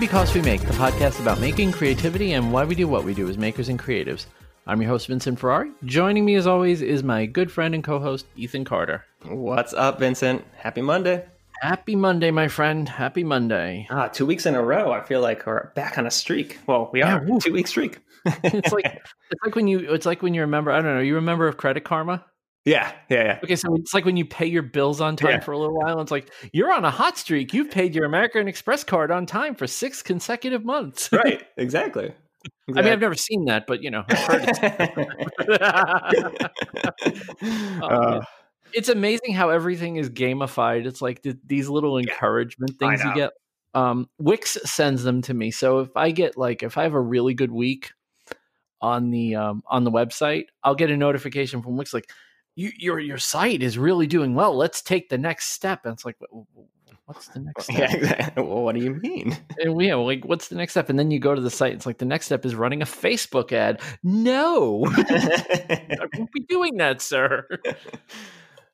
Because We Make, the podcast about making, creativity, and why we do what we do as makers and creatives. I'm your host, Vincent Ferrari. Joining me, as always, is my good friend and co-host, Ethan Carter. What's up, Vincent? Happy Monday. Happy Monday, my friend. Happy Monday. 2 weeks in a row. I feel like we're back on a streak. Well, we are. Yeah, 2 week streak. It's like when you remember, I don't know, you remember of Credit Karma? Yeah. Okay, so it's like when you pay your bills on time for a little while. It's like, you're on a hot streak. You've paid your American Express card on time for 6 consecutive months. Right, exactly. I mean, I've never seen that, but, you know, I've heard it. It's amazing how everything is gamified. It's like these little encouragement things you get. Wix sends them to me. So if I have a really good week on the website, I'll get a notification from Wix like, your site is really doing well. Let's take the next step. And it's like, what's the next step? Yeah, exactly. Well, what do you mean? And what's the next step? And then you go to the site. It's like, the next step is running a Facebook ad. No, I won't be doing that, sir.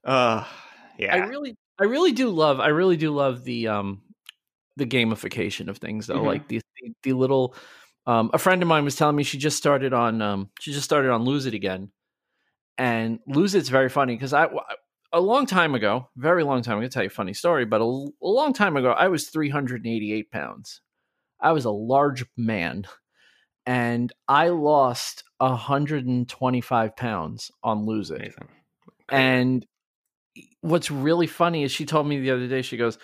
I really do love the gamification of things, though. Mm-hmm. Like the little, a friend of mine was telling me she just started on Lose It again. And Lose It's very funny because a long time ago, I'm going to tell you a funny story, but a long time ago, I was 388 pounds. I was a large man and I lost 125 pounds on Lose It. Amazing. And what's really funny is she told me the other day, she goes,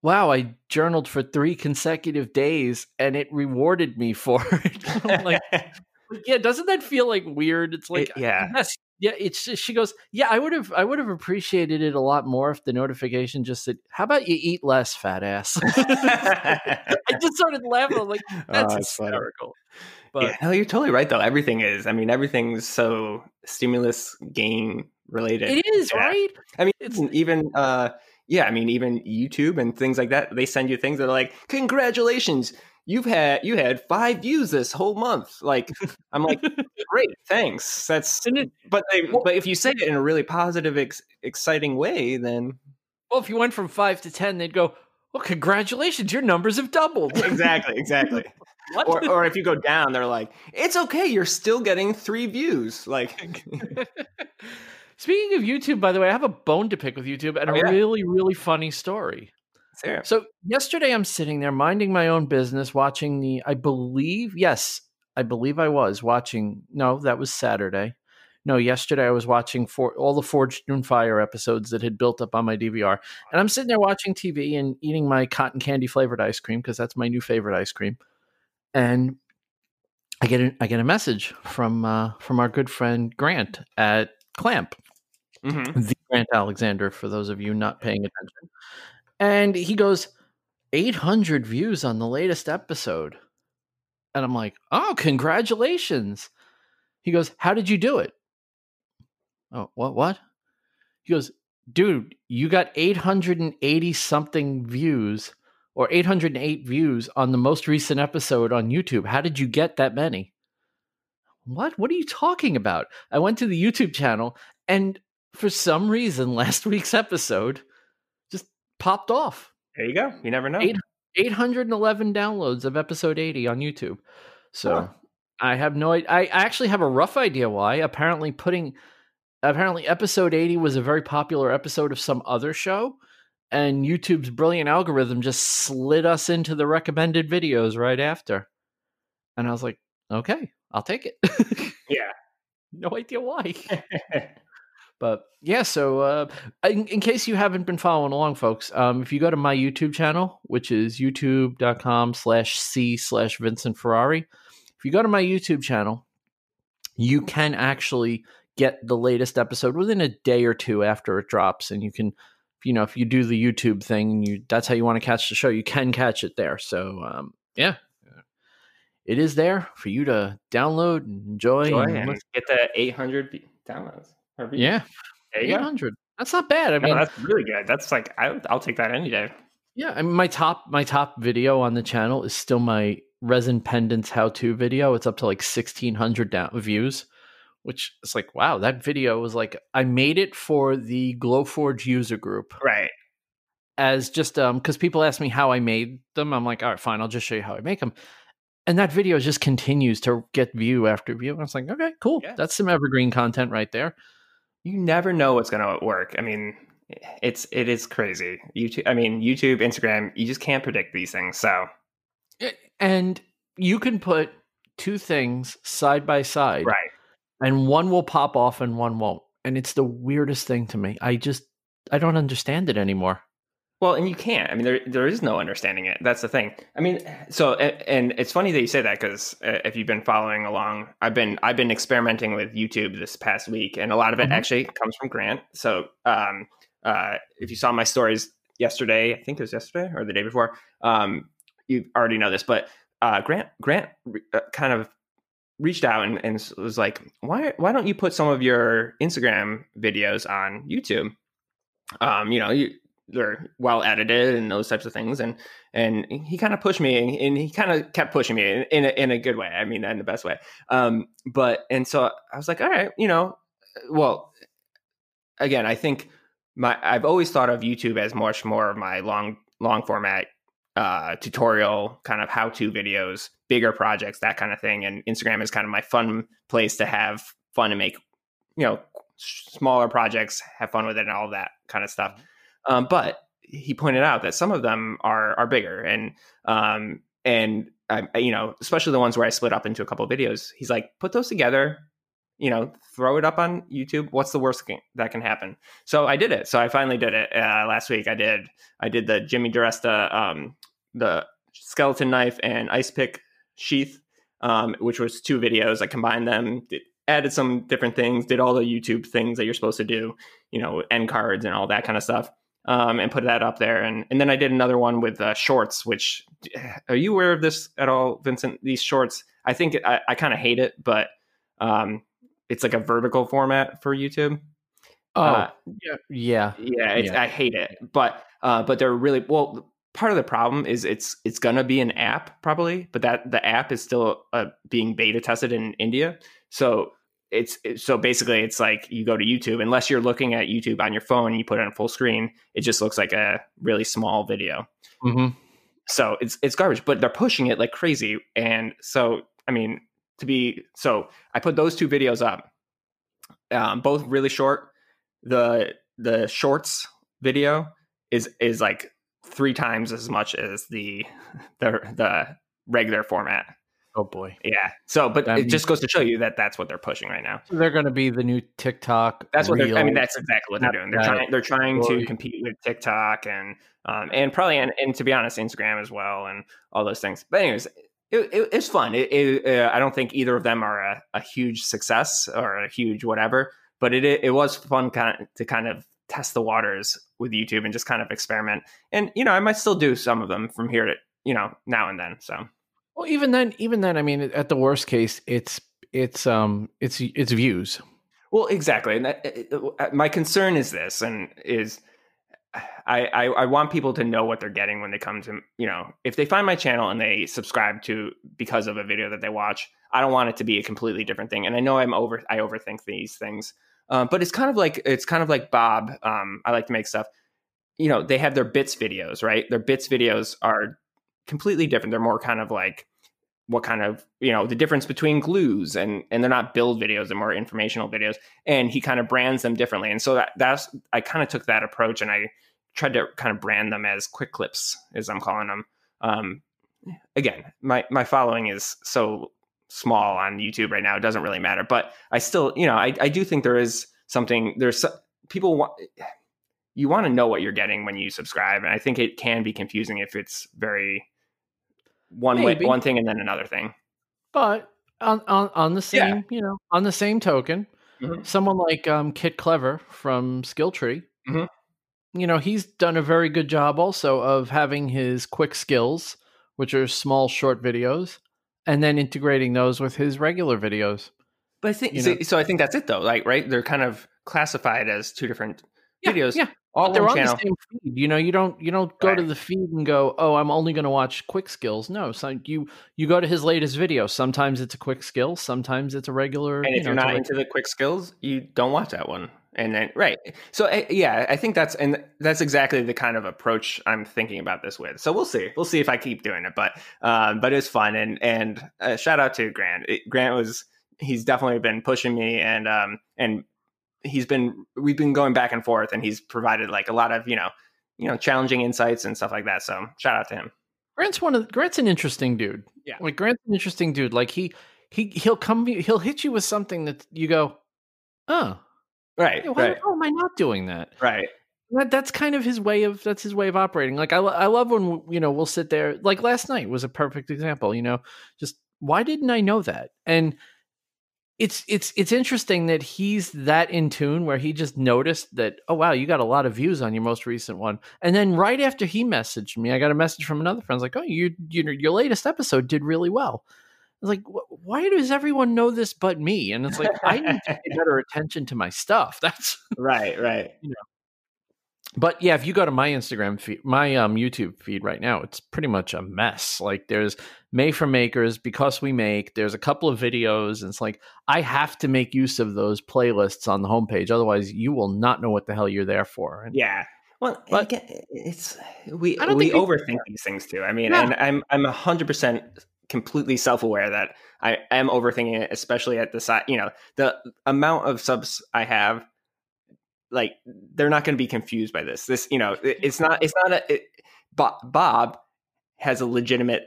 wow, I journaled for 3 consecutive days and it rewarded me for it. I'm like, yeah, doesn't that feel like weird? It's like, yes. Yeah, it's just, she goes, yeah, I would have appreciated it a lot more if the notification just said, how about you eat less, fat ass? I just started laughing. I'm like, that's hysterical. But yeah, no, you're totally right, though. Everything's so stimulus gain related. It is, right? I mean, it's even even YouTube and things like that, they send you things that are like, congratulations, you had 5 views this whole month. Like, I'm like, great, thanks. But if you say it in a really positive, exciting way, then, well, if you went from 5 to 10, they'd go, well, congratulations, your numbers have doubled. Exactly. Or if you go down, they're like, it's okay, you're still getting 3 views. Like, speaking of YouTube, by the way, I have a bone to pick with YouTube and a really, really funny story. There. So yesterday I'm sitting there minding my own business watching yesterday I was watching all the Forged in Fire episodes that had built up on my DVR. And I'm sitting there watching TV and eating my cotton candy flavored ice cream because that's my new favorite ice cream. And I get a message from our good friend Grant at Clamp, the Grant Alexander, for those of you not paying attention. And he goes, 800 views on the latest episode. And I'm like, oh, congratulations. He goes, how did you do it? Oh, what? He goes, dude, you got 880 something views or 808 views on the most recent episode on YouTube. How did you get that many? What are you talking about? I went to the YouTube channel and for some reason, last week's episode popped off. There you go. You never know. 811 downloads of episode 80 on YouTube. So I have no idea. I actually have a rough idea why. Apparently episode 80 was a very popular episode of some other show, and YouTube's brilliant algorithm just slid us into the recommended videos right after. And I was like, okay, I'll take it. Yeah. No idea why. But yeah, so in case you haven't been following along, folks, if you go to my YouTube channel, which is youtube.com/c/Vincent Ferrari, if you go to my YouTube channel, you can actually get the latest episode within a day or two after it drops. And you can, if you do the YouTube thing, that's how you want to catch the show, you can catch it there. So it is there for you to download and enjoy and get the 800 downloads. Yeah, 800. That's not bad. I mean, that's really good. That's like I'll take that any day. Yeah, I mean, my top video on the channel is still my resin pendants how-to video. It's up to like 1,600 views, which is like, wow, that video was like, I made it for the Glowforge user group, right? as just because people ask me how I made them. I'm like, all right, fine, I'll just show you how I make them. And that video just continues to get view after view. I was like, okay, cool. Yeah. That's some evergreen content right there. You never know what's going to work. I mean, it is crazy. YouTube, Instagram, you just can't predict these things. So, and you can put two things side by side, right? And one will pop off and one won't. And it's the weirdest thing to me. I don't understand it anymore. Well, and you can't. I mean, there is no understanding it. That's the thing. I mean, so, and it's funny that you say that, because if you've been following along, I've been experimenting with YouTube this past week, and a lot of it actually comes from Grant. So if you saw my stories yesterday, I think it was yesterday or the day before, you already know this, but Grant kind of reached out and was like, why don't you put some of your Instagram videos on YouTube? They're well edited and those types of things. And he kind of pushed me, and he kind of kept pushing me in a good way. I mean, in the best way. And so I was like, all right, well, again, I think I've always thought of YouTube as much more of my long format, tutorial kind of how-to videos, bigger projects, that kind of thing. And Instagram is kind of my fun place to have fun and make, smaller projects, have fun with it and all that kind of stuff. But he pointed out that some of them are bigger, and especially the ones where I split up into a couple of videos. He's like, put those together, throw it up on YouTube. What's the worst that can happen? So I did it. So I finally did it last week. I did the Jimmy DiResta, the skeleton knife and ice pick sheath, which was two videos. I combined them. Added some different things, did all the YouTube things that you're supposed to do, end cards and all that kind of stuff, and put that up there. And then I did another one with shorts, which, are you aware of this at all, Vincent? These shorts, I think I kind of hate it, but it's like a vertical format for YouTube. Oh, yeah. I hate it, but they're really, well, part of the problem is it's going to be an app probably, but that the app is still being beta tested in India. So basically it's like you go to YouTube, unless you're looking at YouTube on your phone and you put it on full screen, it just looks like a really small video. Mm-hmm. So it's garbage, but they're pushing it like crazy. And so, I put those two videos up, both really short. The shorts video is like 3 times as much as the regular format. Oh boy. Yeah. So, but that just goes to show you that that's what they're pushing right now. So they're going to be the new TikTok. That's what they're, that's exactly what they're doing. They're trying to compete with TikTok and probably, and to be honest, Instagram as well and all those things. But anyways, it's fun. I don't think either of them are a huge success or a huge whatever, but it was fun to kind of test the waters with YouTube and just kind of experiment. And, I might still do some of them from here to, now and then. So. Well, even then, at the worst case, it's views. Well, exactly. And my concern is this, I want people to know what they're getting when they come to, if they find my channel and they subscribe to because of a video that they watch, I don't want it to be a completely different thing. And I know I overthink these things, but it's kind of like Bob. I like to make stuff. They have their bits videos, right? Their bits videos are completely different. They're more kind of like what kind of, the difference between glues, and they're not build videos, they're more informational videos, and he kind of brands them differently. And so that's, I kind of took that approach, and I tried to kind of brand them as quick clips, as I'm calling them. Again, my following is so small on YouTube right now, it doesn't really matter, but I still, I do think there is something, you want to know what you're getting when you subscribe. And I think it can be confusing if it's very, one thing and then another thing. But on the same, on the same token, someone like Kit Clever from Skilltree, he's done a very good job also of having his quick skills, which are small short videos, and then integrating those with his regular videos. But I think so. I think that's it though. Like, right? They're kind of classified as two different videos. Yeah. All they're on the same feed. You don't go to the feed and go, oh, I'm only going to watch quick skills. No, so you go to his latest video. Sometimes it's a quick skill. Sometimes it's a regular. And if you're not into the quick skills, you don't watch that one. And then, right. So yeah, I think that's exactly the kind of approach I'm thinking about this with. So we'll see. We'll see if I keep doing it, but it's fun. And shout out to Grant. He's definitely been pushing me and we've been going back and forth, and he's provided like a lot of, you know, challenging insights and stuff like that. So shout out to him. Grant's an interesting dude. Yeah. Like Grant's an interesting dude. Like he'll hit you with something that you go, oh. Right. Why am I not doing that? Right. That's kind of his way of operating. Like I love when we'll sit there. Like last night was a perfect example. Just why didn't I know that? And it's interesting that he's that in tune where he just noticed that. Oh wow, you got a lot of views on your most recent one. And then right after he messaged me, I got a message from another friend. I was like, oh, your latest episode did really well. I was like, why does everyone know this but me? And it's like, I need to pay better attention to my stuff. That's right. But yeah, if you go to my Instagram feed, my YouTube feed right now, it's pretty much a mess. Like there's Made for Makers, Because We Make, there's a couple of videos. And it's like, I have to make use of those playlists on the homepage. Otherwise you will not know what the hell you're there for. And yeah. Well, but again, we overthink these things too. I mean, yeah. And I'm 100% completely self-aware that I am overthinking it, especially at the side, the amount of subs I have, like they're not going to be confused by this, Bob has a legitimate,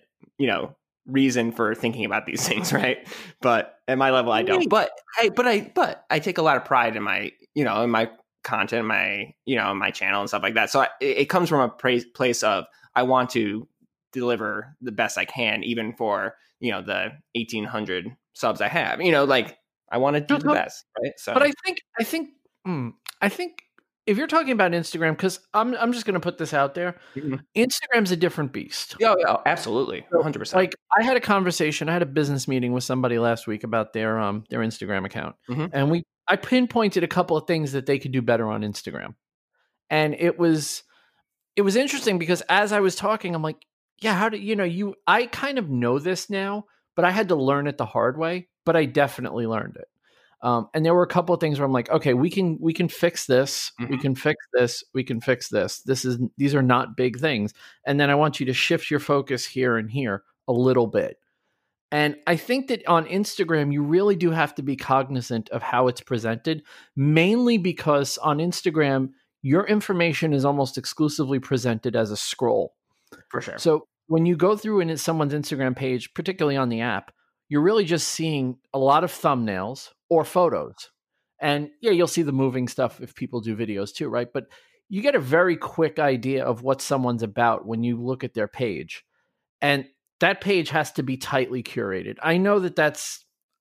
reason for thinking about these things. Right. But at my level, I don't, but I take a lot of pride in my, in my content, my channel and stuff like that. So it comes from a place of, I want to deliver the best I can, even for the 1,800 subs I have. I want to do the best, right? So, but I think if you're talking about Instagram, because I'm just going to put this out there, mm-hmm. Instagram's a different beast. Yeah, absolutely, 100%. Like I had a business meeting with somebody last week about their Instagram account, mm-hmm. and I pinpointed a couple of things that they could do better on Instagram, and it was interesting because as I was talking, I'm like. Yeah, how do I kind of know this now, but I had to learn it the hard way, but I definitely learned it. And there were a couple of things where I'm like, okay, we can fix this. Mm-hmm. We can fix this. We can fix this. These are not big things. And then I want you to shift your focus here and here a little bit. And I think that on Instagram, you really do have to be cognizant of how it's presented, mainly because on Instagram, your information is almost exclusively presented as a scroll. For sure. So when you go through someone's Instagram page, particularly on the app, you're really just seeing a lot of thumbnails or photos. And yeah, you'll see the moving stuff if people do videos too, right? But you get a very quick idea of what someone's about when you look at their page. And that page has to be tightly curated. I know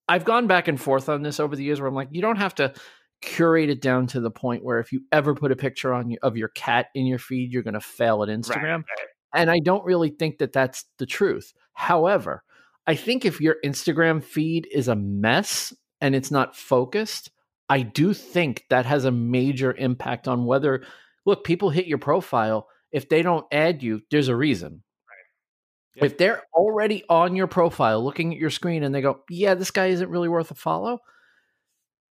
I've gone back and forth on this over the years where I'm like, you don't have to curate it down to the point where if you ever put a picture of your cat in your feed, you're going to fail at Instagram. Right. And I don't really think that that's the truth. However, I think if your Instagram feed is a mess and it's not focused, I do think that has a major impact on whether, look, people hit your profile. If they don't add you, there's a reason. Right. Yeah. If they're already on your profile looking at your screen and they go, yeah, this guy isn't really worth a follow.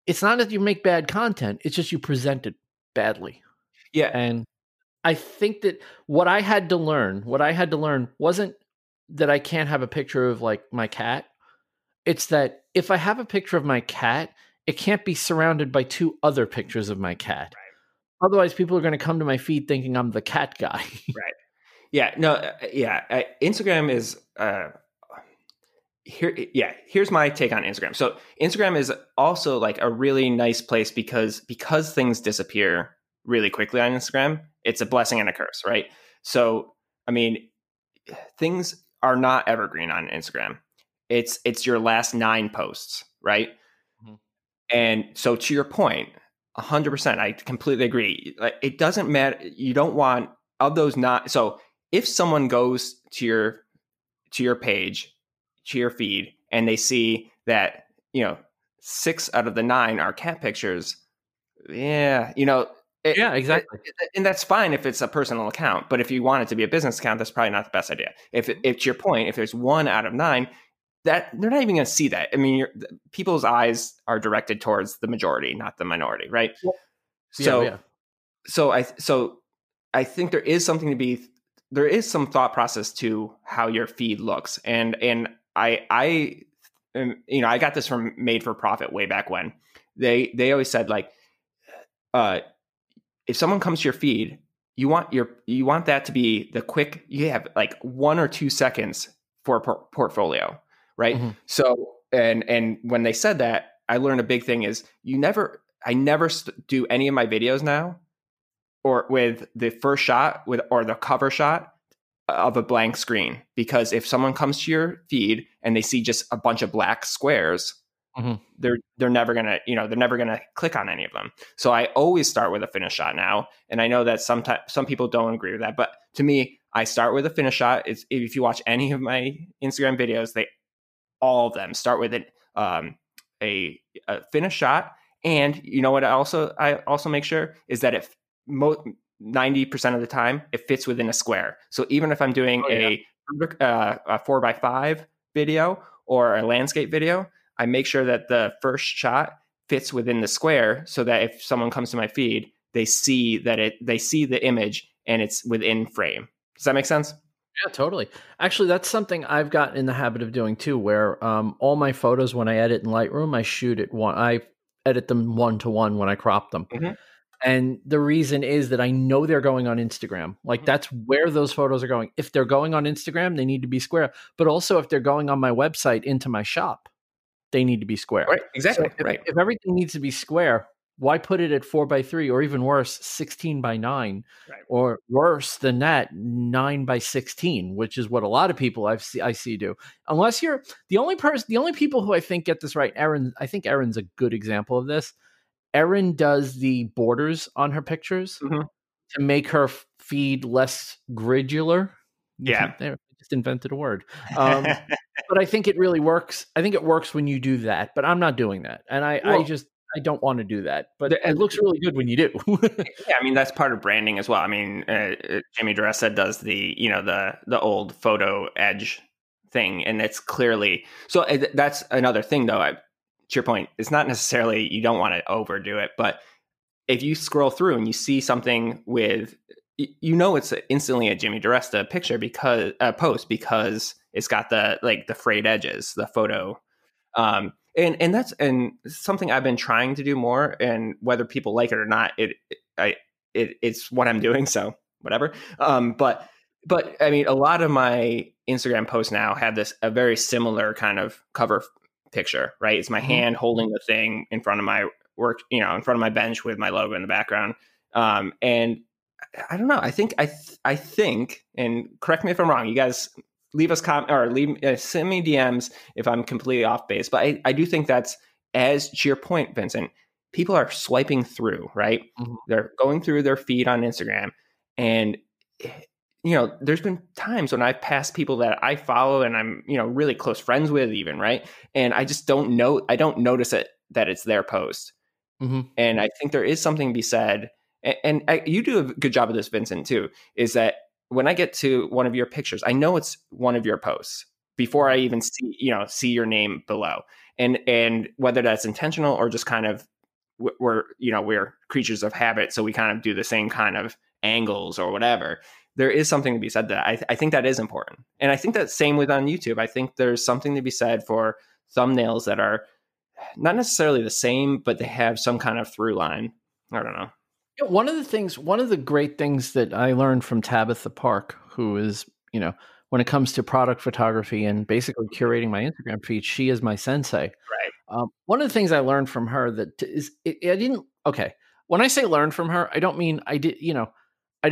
It's not that you make bad content. It's just you present it badly. Yeah. And I think that what I had to learn wasn't that I can't have a picture of like my cat. It's that if I have a picture of my cat, it can't be surrounded by two other pictures of my cat. Right. Otherwise people are going to come to my feed thinking I'm the cat guy. Right. Yeah. No. Yeah. Instagram is here. Yeah. Here's my take on Instagram. So Instagram is also like a really nice place because things disappear really quickly on Instagram. It's a blessing and a curse, right? So, I mean, things are not evergreen on Instagram. It's your last 9 posts, right? Mm-hmm. And so to your point, 100%, I completely agree. Like, it doesn't matter. You don't want of those not. So if someone goes to your page, to your feed, and they see that, 6 out of the 9 are cat pictures. Yeah. Yeah, exactly. And that's fine if it's a personal account, but if you want it to be a business account, that's probably not the best idea. If to your point, if there's 1 out of 9, that they're not even going to see that. I mean, people's eyes are directed towards the majority, not the minority, right? Well, So I think there is something to be, there is some thought process to how your feed looks. And I got this from Made for Profit way back when. They always said if someone comes to your feed, you want that to be the quick, you have like 1 or 2 seconds for a portfolio, right? Mm-hmm. So, and when they said that, I learned a big thing is I never do any of my videos now or with the first shot or the cover shot of a blank screen, because if someone comes to your feed and they see just a bunch of black squares, mm-hmm. they're never gonna click on any of them. So I always start with a finish shot now, and I know that sometimes some people don't agree with that, but to me, I start with a finish shot. It's, if you watch any of my Instagram videos, all of them start with a finish shot. And you know what? I also make sure is that if 90% of the time it fits within a square. So even if I'm doing a 4x5 video or a landscape video, I make sure that the first shot fits within the square, so that if someone comes to my feed, they see the image and it's within frame. Does that make sense? Yeah, totally. Actually, that's something I've gotten in the habit of doing too, where all my photos, when I edit in Lightroom, I edit them 1-to-1 when I crop them. Mm-hmm. And the reason is that I know they're going on Instagram. Like, that's where those photos are going. If they're going on Instagram, they need to be square. But also, if they're going on my website into my shop, they need to be square. Right, exactly. So if everything needs to be square, why put it at 4x3 or even worse, 16x9, right, or worse than that, 9x16, which is what a lot of people I see do. Unless you're the only people who I think get this right. Aaron, I think Aaron's a good example of this. Erin does the borders on her pictures, mm-hmm, to make her feed less gridular. Yeah. I just invented a word. But I think it really works. I think it works when you do that, but I'm not doing that. And I don't want to do that, but it looks really good when you do. Yeah. I mean, that's part of branding as well. I mean, Jimmy DiResta does the old photo edge thing, and it's clearly, so that's another thing though. To your point, it's not necessarily you don't want to overdo it, but if you scroll through and you see something with, it's instantly a Jimmy DiResta picture because it's got the frayed edges, the photo, and that's something I've been trying to do more, and whether people like it or not, it's what I'm doing, so whatever. But I mean, a lot of my Instagram posts now have a very similar kind of cover picture, right? It's my hand holding the thing in front of my work, in front of my bench with my logo in the background. And I don't know. I think, and correct me if I'm wrong, you guys leave us send me DMs if I'm completely off base. But I do think that's, as to your point, Vincent, people are swiping through, right? Mm-hmm. They're going through their feed on Instagram, and there's been times when I've passed people that I follow and I'm, really close friends with even, right? And I just don't know, I don't notice it, that it's their post. Mm-hmm. And I think there is something to be said. And you do a good job of this, Vincent, too, is that when I get to one of your pictures, I know it's one of your posts before I even see your name below. And whether that's intentional or just kind of, we're creatures of habit, so we kind of do the same kind of angles or whatever. There is something to be said that I think that is important. And I think that's same with on YouTube. I think there's something to be said for thumbnails that are not necessarily the same, but they have some kind of through line. I don't know. One of the great things that I learned from Tabitha Park, who is, when it comes to product photography and basically curating my Instagram feed, she is my sensei. Right. One of the things I learned from her when I say learn from her, I don't mean I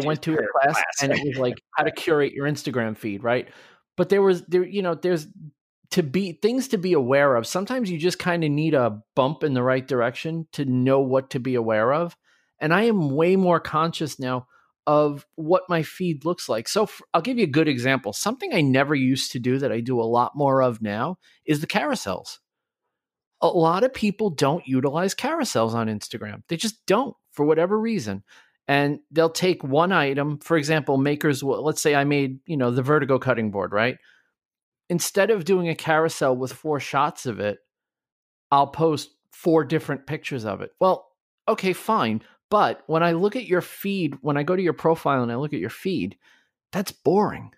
went to a class and it was like how to curate your Instagram feed, right? But there's things to be aware of. Sometimes you just kind of need a bump in the right direction to know what to be aware of. And I am way more conscious now of what my feed looks like. So I'll give you a good example. Something I never used to do that I do a lot more of now is the carousels. A lot of people don't utilize carousels on Instagram. They just don't, for whatever reason. And they'll take one item, for example, let's say I made, the Vertigo cutting board, right? Instead of doing a carousel with 4 shots of it, I'll post 4 different pictures of it. Well, okay, fine. But when I look at your feed, when I go to your profile and I look at your feed, that's boring.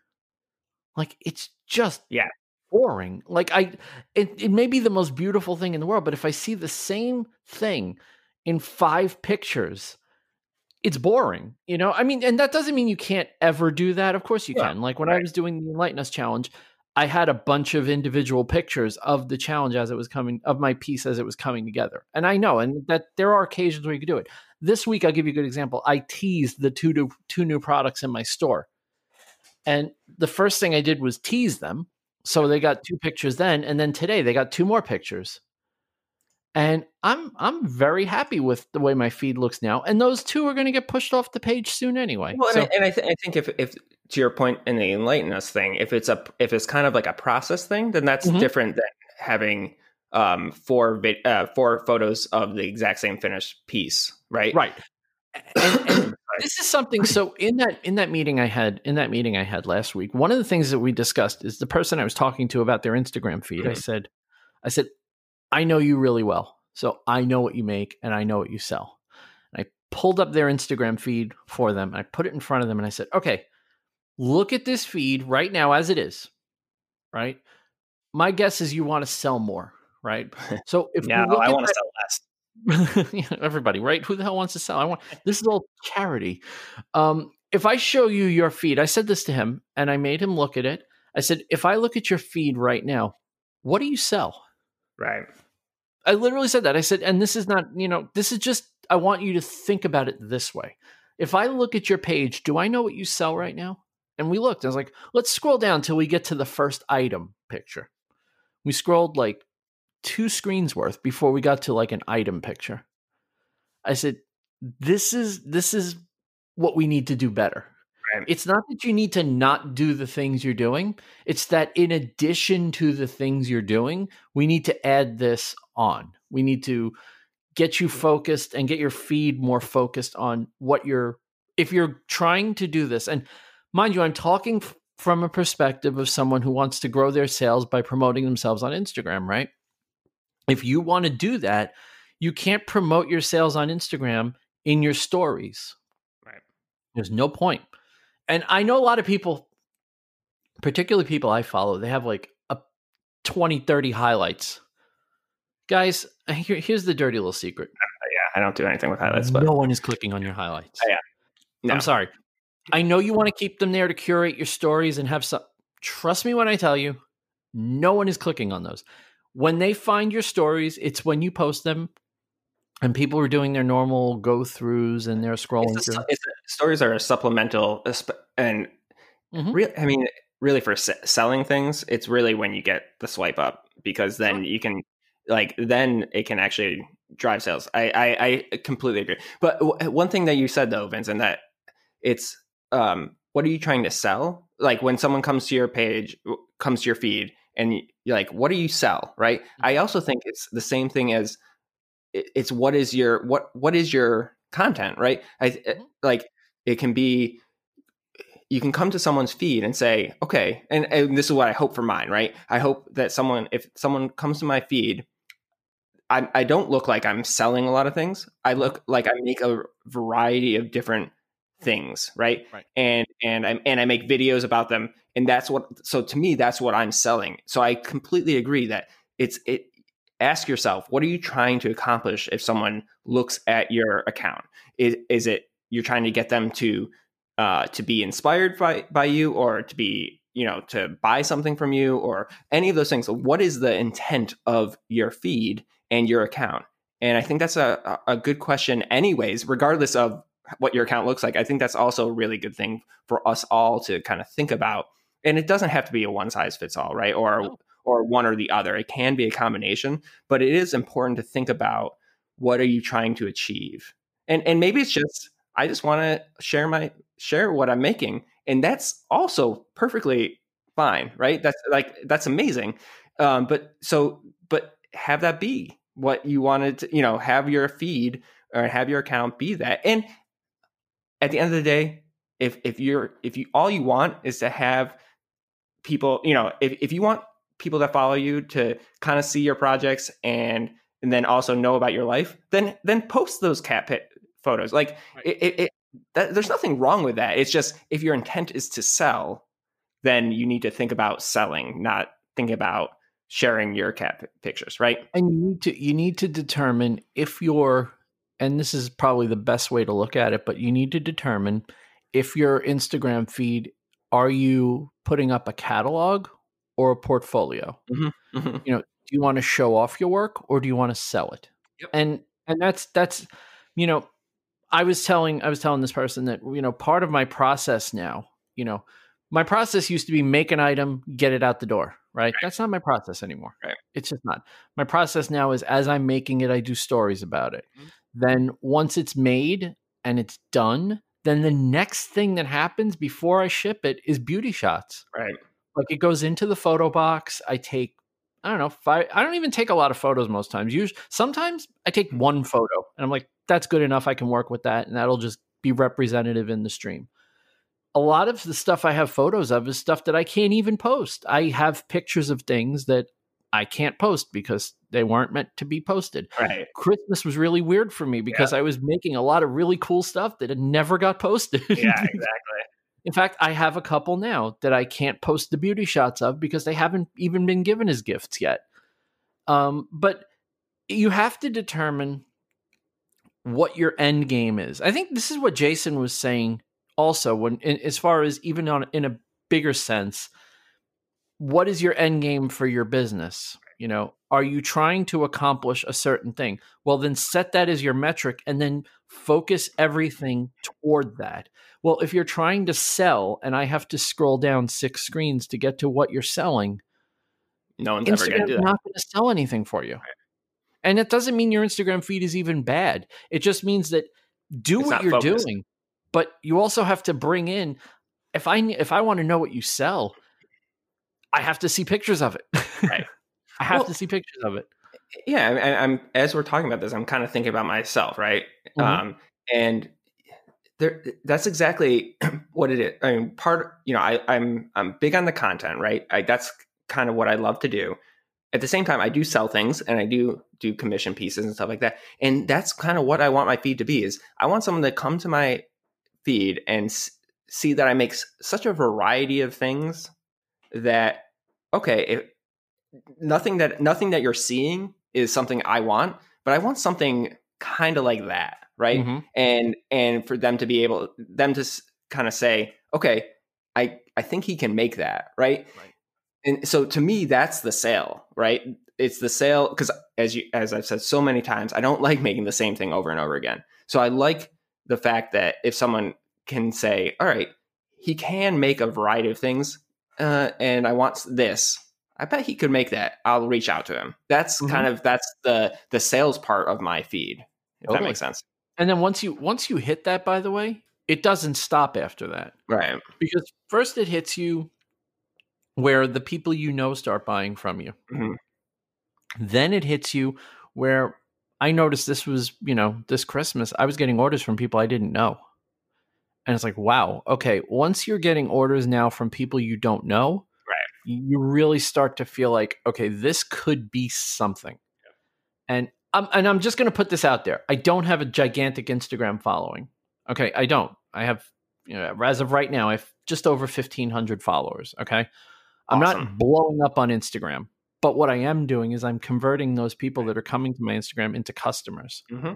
Like, it's just boring. Like, it may be the most beautiful thing in the world, but if I see the same thing in 5 pictures, it's boring, you know? I mean, and that doesn't mean you can't ever do that. Of course you can. Like, when I was doing the Enlighten Us Challenge, I had a bunch of individual pictures of the challenge as it was coming, of my piece as it was coming together. And I know, and that there are occasions where you could do it. This week, I'll give you a good example. I teased the two new products in my store. And the first thing I did was tease them. So they got 2 pictures then. And then today they got 2 more pictures. And I'm very happy with the way my feed looks now. And those 2 are going to get pushed off the page soon anyway. Well, so, I think if to your point in the Enlighten Us thing, if it's kind of like a process thing, then that's different than having 4 photos of the exact same finished piece, right? Right. And this is something. So in that meeting I had last week, one of the things that we discussed is the person I was talking to about their Instagram feed. Mm-hmm. I said, I know you really well, so I know what you make and I know what you sell. And I pulled up their Instagram feed for them. And I put it in front of them and I said, okay, look at this feed right now as it is, right? My guess is you want to sell more, right? So if I want to sell less. Everybody, right? Who the hell wants to sell? This is all charity. If I show you your feed, I said this to him and I made him look at it. I said, if I look at your feed right now, what do you sell? Right. I literally said that. I said, and this is not, this is just, I want you to think about it this way. If I look at your page, do I know what you sell right now? And we looked, I was like, let's scroll down till we get to the first item picture. We scrolled like 2 screens worth before we got to like an item picture. I said, this is what we need to do better. It's not that you need to not do the things you're doing. It's that in addition to the things you're doing, we need to add this on. We need to get you focused and get your feed more focused on what if you're trying to do this. And mind you, I'm talking from a perspective of someone who wants to grow their sales by promoting themselves on Instagram, right? If you want to do that, you can't promote your sales on Instagram in your stories. Right. There's no point. And I know a lot of people, particularly people I follow, they have like 20-30 highlights. Guys, here's the dirty little secret. I don't do anything with highlights. But no one is clicking on your highlights. No. I'm sorry. I know you want to keep them there to curate your stories and have some. Trust me when I tell you, no one is clicking on those. When they find your stories, it's when you post them. And people are doing their normal go-throughs and they're scrolling through. Stories are a supplemental, and really for selling things, it's really when you get the swipe up, because then you can, then it can actually drive sales. I completely agree. But one thing that you said though, Vincent, that it's what are you trying to sell? Like when someone comes to your page, comes to your feed, and you're like, what do you sell, right? Mm-hmm. I also think it's the same thing as, it's what is your content, right? It can be, you can come to someone's feed and say, okay, and this is what I hope for mine, right? I hope that if someone comes to my feed, I don't look like I'm selling a lot of things. I look like I make a variety of different things, right? And I make videos about them, and so to me, that's what I'm selling. So I completely agree that ask yourself, what are you trying to accomplish if someone looks at your account? Is it you're trying to get them to be inspired by you, or to be, to buy something from you, or any of those things? What is the intent of your feed and your account? And I think that's a good question anyways, regardless of what your account looks like. I think that's also a really good thing for us all to kind of think about. And it doesn't have to be a one size fits all, right? Or one or the other. It can be a combination, but it is important to think about, what are you trying to achieve? And maybe it's just, I just want to share what I'm making. And that's also perfectly fine, right? That's amazing. But have that be what you wanted to, have your feed or have your account be that. And at the end of the day, if you all you want is to have people, if you want people that follow you to kind of see your projects and and then also know about your life, then post those cat pit photos. Like right. There's nothing wrong with that. It's just, if your intent is to sell, then you need to think about selling, not think about sharing your cat pictures, right? And you need to determine if you're, and this is probably the best way to look at it, but you need to determine if your Instagram feed, are you putting up a catalog or a portfolio? Mm-hmm. Mm-hmm. You know, do you want to show off your work or do you want to sell it? Yep. And that's, you know, I was telling this person that, you know, part of my process now, you know, my process used to be make an item, get it out the door, right? That's not my process anymore. Right. It's just not. My process now is, as I'm making it, I do stories about it. Mm-hmm. Then once it's made and it's done, then the next thing that happens before I ship it is beauty shots. Right. Like it goes into the photo box. I take, I don't know, five. I don't even take a lot of photos most times. Usually, sometimes I take one photo and I'm like, that's good enough. I can work with that. And that'll just be representative in the stream. A lot of the stuff I have photos of is stuff that I can't even post. I have pictures of things that I can't post because they weren't meant to be posted. Right. Christmas was really weird for me because I was making a lot of really cool stuff that had never got posted. Yeah, exactly. In fact, I have a couple now that I can't post the beauty shots of because they haven't even been given as gifts yet. But you have to determine what your end game is. I think this is what Jason was saying also, when, as far as even on in a bigger sense, what is your end game for your business? You know, are you trying to accomplish a certain thing? Well, then set that as your metric and then focus everything toward that. Well, if you're trying to sell and I have to scroll down 6 screens to get to what you're selling, no one's ever going to do that. Instagram's not going to sell anything for you. Right. And it doesn't mean your Instagram feed is even bad. It just means that it's what you're doing, but you also have to bring in, if I want to know what you sell, I have to see pictures of it. Right. I have to see pictures of it. Yeah. I'm as we're talking about this, I'm kind of thinking about myself. Right. Mm-hmm. And there, that's exactly what it is. I mean, I'm big on the content, right? That's kind of what I love to do. At the same time, I do sell things and I do commission pieces and stuff like that. And that's kind of what I want my feed to be, is I want someone to come to my feed and see that I make such a variety of things that, okay, nothing that you're seeing is something I want, but I want something kind of like that, right? Mm-hmm. And for them to be able, kind of say, okay, I think he can make that, right? And so to me, that's the sale, right? It's the sale, because as I've said so many times, I don't like making the same thing over and over again. So I like the fact that if someone can say, all right, he can make a variety of things, and I want this. I bet he could make that. I'll reach out to him. That's mm-hmm. kind of, that's the sales part of my feed, if that makes sense. And then once you hit that, by the way, it doesn't stop after that. Right. Because first it hits you where the people you know start buying from you. Mm-hmm. Then it hits you where I noticed this was, you know, this Christmas, I was getting orders from people I didn't know. And it's like, wow, okay, once you're getting orders now from people you don't know, you really start to feel like, okay, this could be something. Yeah. And I'm just going to put this out there. I don't have a gigantic Instagram following. Okay, I don't. I have, you know, as of right now, I have just over 1,500 followers. Okay, I'm not blowing up on Instagram, but what I am doing is I'm converting those people that are coming to my Instagram into customers. Mm-hmm.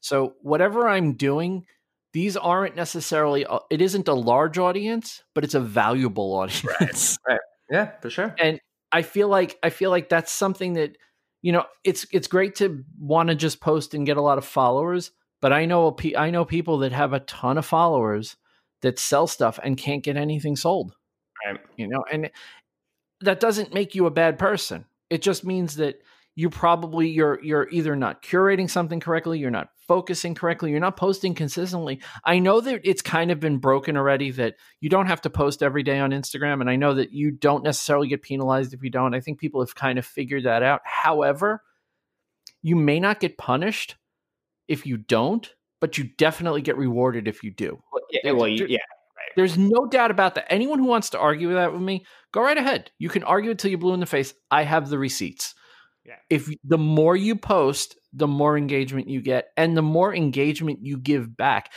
So whatever I'm doing, these aren't necessarily. It isn't a large audience, but it's a valuable audience. Right. Yeah, for sure. And I feel like that's something that, you know, it's great to want to just post and get a lot of followers, but I know people that have a ton of followers that sell stuff and can't get anything sold. Right. You know, and that doesn't make you a bad person. It just means that you probably you're either not curating something correctly, you're not focusing correctly, you're not posting consistently. I know that it's kind of been broken already that you don't have to post every day on Instagram, and I know that you don't necessarily get penalized if you don't. I think people have kind of figured that out. However, you may not get punished if you don't, but you definitely get rewarded if you do. Well, right. There's no doubt about that. Anyone who wants to argue that with me, go right ahead. You can argue it till you're blue in the face. I have the receipts. Yeah. If the more you post, the more engagement you get and the more engagement you give back.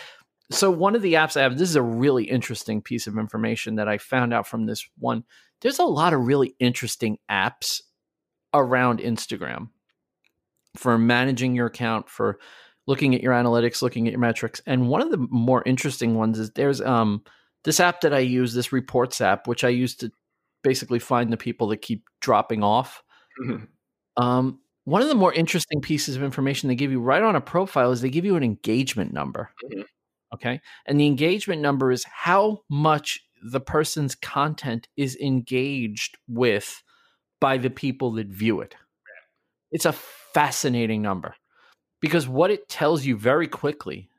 So one of the apps I have, this is a really interesting piece of information that I found out from this one. There's a lot of really interesting apps around Instagram for managing your account, for looking at your analytics, looking at your metrics. And one of the more interesting ones is there's this app that I use, this reports app, which I use to basically find the people that keep dropping off. Mm-hmm. One of the more interesting pieces of information they give you right on a profile is they give you an engagement number. Mm-hmm. Okay. And the engagement number is how much the person's content is engaged with by the people that view it. It's a fascinating number because what it tells you very quickly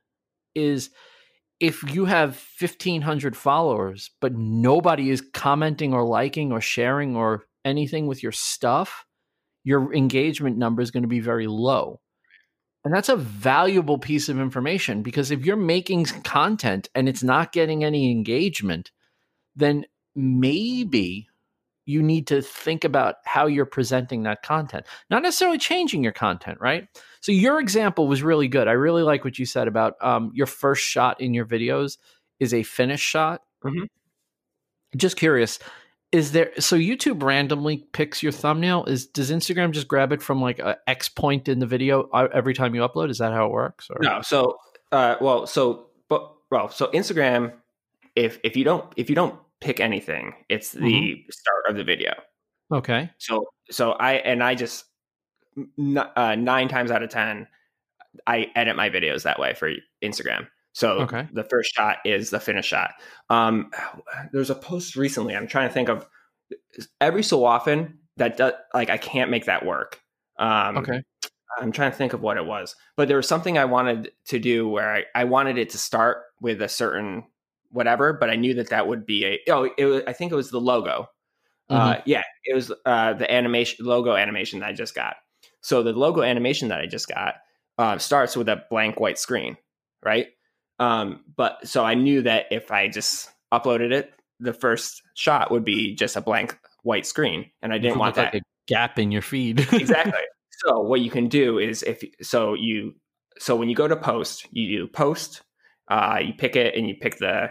is if you have 1,500 followers, but nobody is commenting or liking or sharing or anything with your stuff, your engagement number is going to be very low. And that's a valuable piece of information because if you're making content and it's not getting any engagement, then maybe you need to think about how you're presenting that content, not necessarily changing your content, right? So your example was really good. I really like what you said about your first shot in your videos is a finished shot. Mm-hmm. Just curious, is there, so YouTube randomly picks your thumbnail? Does Instagram just grab it from like a X point in the video every time you upload? Is that how it works? Or? No. So Instagram, if you don't pick anything, it's the mm-hmm. start of the video. Okay. So I just 9 times out of 10, I edit my videos that way for Instagram. So okay. The first shot is the finished shot. There's a post recently. I'm trying to think of every so often that does, like I can't make that work. Okay. I'm trying to think of what it was, but there was something I wanted to do where I wanted it to start with a certain whatever, but I knew that would be I think it was the logo. Mm-hmm. It was the logo animation that I just got. So the logo animation that I just got starts with a blank white screen, right? But so I knew that if I just uploaded it, the first shot would be just a blank white screen, and I didn't want that like a gap in your feed. Exactly. So what you can do is when you go to post, you do post. You pick it and you pick the,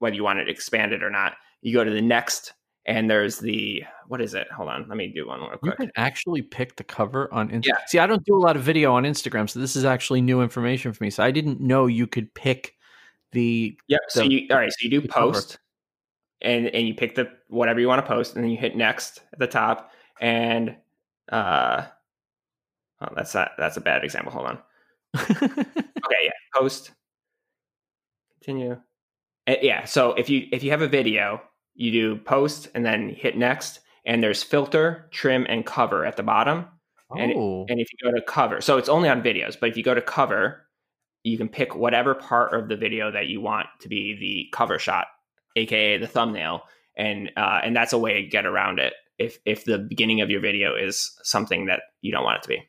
whether you want it expanded or not. You go to the next and there's the, what is it? Hold on. Let me do one real quick. You can actually pick the cover on Instagram. Yeah. See, I don't do a lot of video on Instagram, so this is actually new information for me. So I didn't know you could pick the. Yep. So you do post and you pick the, whatever you want to post, and then you hit next at the top. And, that's a bad example. Hold on. Okay. Yeah. Post. Continue. Yeah. So if you have a video, you do post and then hit next, and there's filter, trim, and cover at the bottom. Oh. And if you go to cover, so it's only on videos, but if you go to cover, you can pick whatever part of the video that you want to be the cover shot, aka the thumbnail, and that's a way to get around it if the beginning of your video is something that you don't want it to be.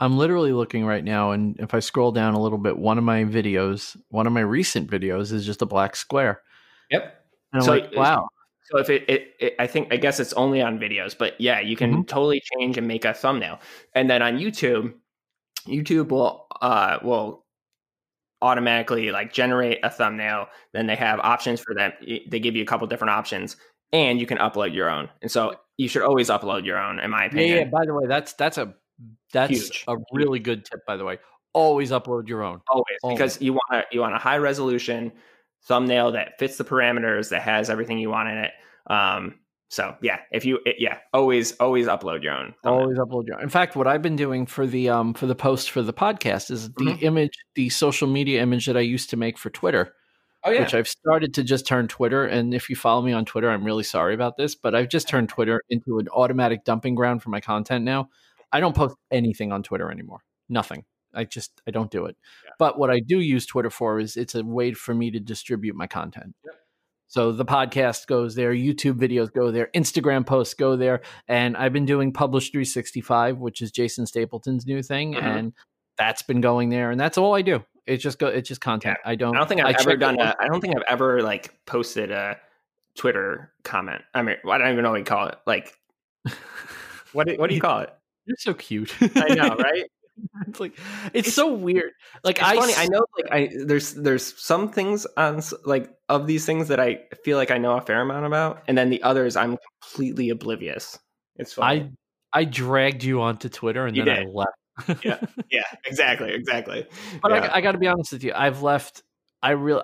I'm literally looking right now, and if I scroll down a little bit, one of my recent videos is just a black square. Yep. And I'm wow. So I guess it's only on videos, but yeah, you can mm-hmm. totally change and make a thumbnail. And then on YouTube will automatically like generate a thumbnail. Then they have options for them. They give you a couple different options, and you can upload your own. And so you should always upload your own, in my opinion. Yeah. By the way, that's huge. A really good tip, by the way. Always upload your own. Always. Because you want a high resolution thumbnail that fits the parameters, that has everything you want in it. Always upload your own. Thumbnail. Always upload your own. In fact, what I've been doing for the post for the podcast is the mm-hmm. image, the social media image that I used to make for Twitter. Oh, yeah. Which I've started to just turn Twitter. And if you follow me on Twitter, I'm really sorry about this, but I've just turned Twitter into an automatic dumping ground for my content now. I don't post anything on Twitter anymore. Nothing. I don't do it. Yeah. But what I do use Twitter for is it's a way for me to distribute my content. Yep. So the podcast goes there, YouTube videos go there, Instagram posts go there. And I've been doing Publish 365, which is Jason Stapleton's new thing. Mm-hmm. And that's been going there. And that's all I do. It's just content. Yeah. I don't think I've ever like posted a Twitter comment. I mean, I don't even know what you call it. Like, what do you call it? You're so cute. I know, right? It's like it's so weird. Like it's funny. I know, like there's some things on like of these things that I feel like I know a fair amount about, and then the others I'm completely oblivious. It's funny. I dragged you onto Twitter and you then did. I left. yeah, exactly. But yeah. I got to be honest with you. I've left Twitter.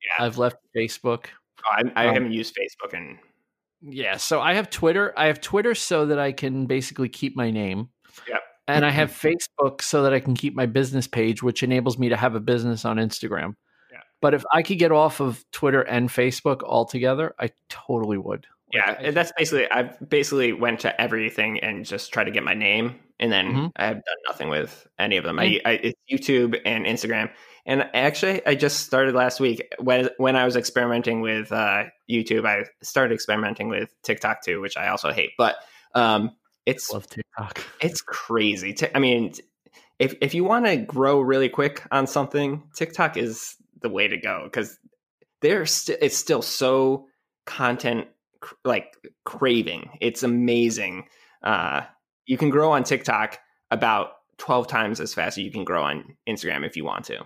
Yeah. I've left Facebook. Oh, I haven't used Facebook in. Yeah, so I have Twitter. I have Twitter so that I can basically keep my name. Yep. And I have Facebook so that I can keep my business page, which enables me to have a business on Instagram. Yeah. But if I could get off of Twitter and Facebook altogether, I totally would. Like, yeah, that's basically, I basically went to everything and just tried to get my name. And then I have done nothing with any of them. Mm-hmm. It's YouTube and Instagram. And actually, I just started last week when I was experimenting with YouTube. I started experimenting with TikTok too, which I also hate. But I love TikTok. It's crazy. I mean, if you want to grow really quick on something, TikTok is the way to go because it's still so content like craving. It's amazing. You can grow on TikTok about 12 times as fast as you can grow on Instagram if you want to.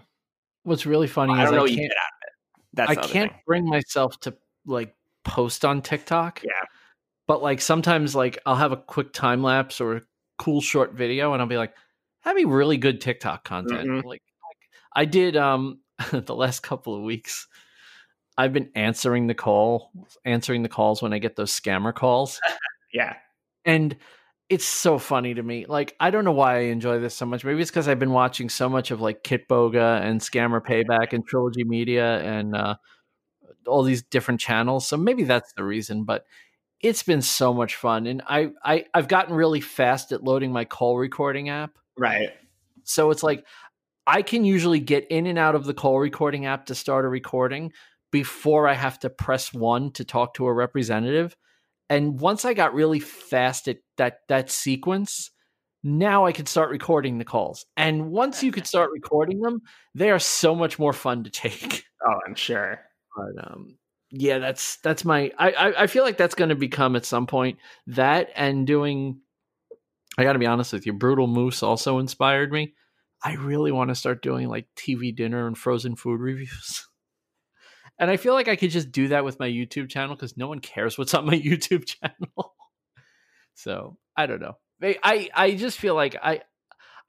What's really funny is I don't know what you get out of it. That's the other thing. I can't bring myself to like post on TikTok. Yeah. But like sometimes like I'll have a quick time lapse or a cool short video and I'll be like, that'd be really good TikTok content. Mm-hmm. Like I did the last couple of weeks. I've been answering the calls when I get those scammer calls. Yeah. And it's so funny to me. Like, I don't know why I enjoy this so much. Maybe it's because I've been watching so much of like Kit Boga and Scammer Payback and Trilogy Media and all these different channels. So maybe that's the reason, but it's been so much fun. And I've gotten really fast at loading my call recording app. Right. So it's like, I can usually get in and out of the call recording app to start a recording before I have to press one to talk to a representative. And once I got really fast at that sequence, now I could start recording the calls. And once you could start recording them, they are so much more fun to take. Oh, I'm sure. But yeah, that's my. I feel like that's going to become at some point that and doing. I got to be honest with you, Brutal Moose also inspired me. I really want to start doing like TV dinner and frozen food reviews. And I feel like I could just do that with my YouTube channel because no one cares what's on my YouTube channel. So I don't know. I just feel like I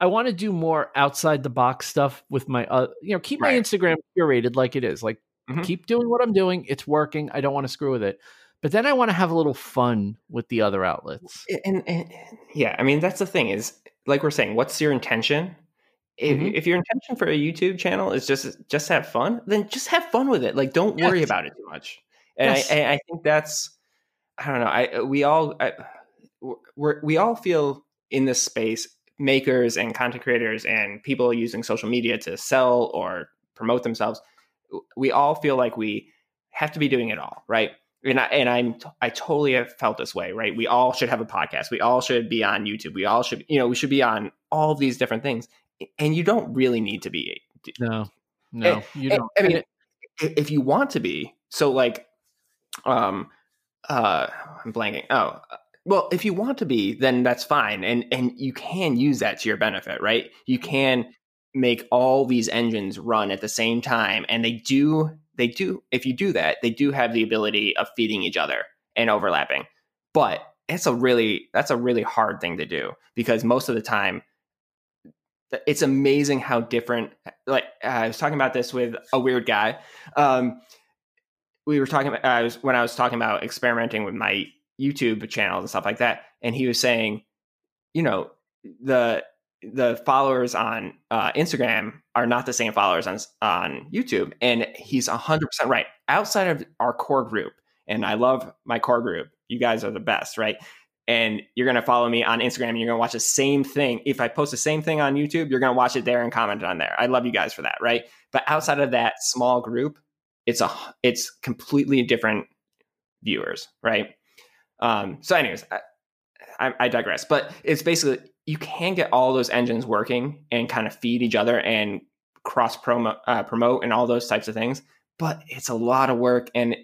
want to do more outside the box stuff with my, keep my Instagram curated like it is. Like keep doing what I'm doing. It's working. I don't want to screw with it. But then I want to have a little fun with the other outlets. And yeah, I mean, that's the thing is, like we're saying, what's your intention? If your intention for a YouTube channel is just have fun, then just have fun with it. Like, don't worry about it too much. And I think that's, I don't know. We all feel in this space, makers and content creators and people using social media to sell or promote themselves. We all feel like we have to be doing it all, right? And I totally have felt this way, right? We all should have a podcast. We all should be on YouTube. We all should, we should be on all of these different things. And you don't really need to be. No, you don't. I mean, if you want to be, so like, I'm blanking. Oh, well, if you want to be, then that's fine. And you can use that to your benefit, right? You can make all these engines run at the same time. And they do, if you do that, they do have the ability of feeding each other and overlapping. But that's a really hard thing to do because most of the time, it's amazing how different, like I was talking about this with a weird guy. I was talking about experimenting with my YouTube channels and stuff like that. And he was saying, the followers on Instagram are not the same followers on YouTube. And he's 100% right. Outside of our core group. And I love my core group. You guys are the best, right? And you're going to follow me on Instagram and you're going to watch the same thing. If I post the same thing on YouTube, you're going to watch it there and comment on there. I love you guys for that, right? But outside of that small group, it's completely different viewers, right? So anyways, I digress. But it's basically, you can get all those engines working and kind of feed each other and cross promote and all those types of things. But it's a lot of work and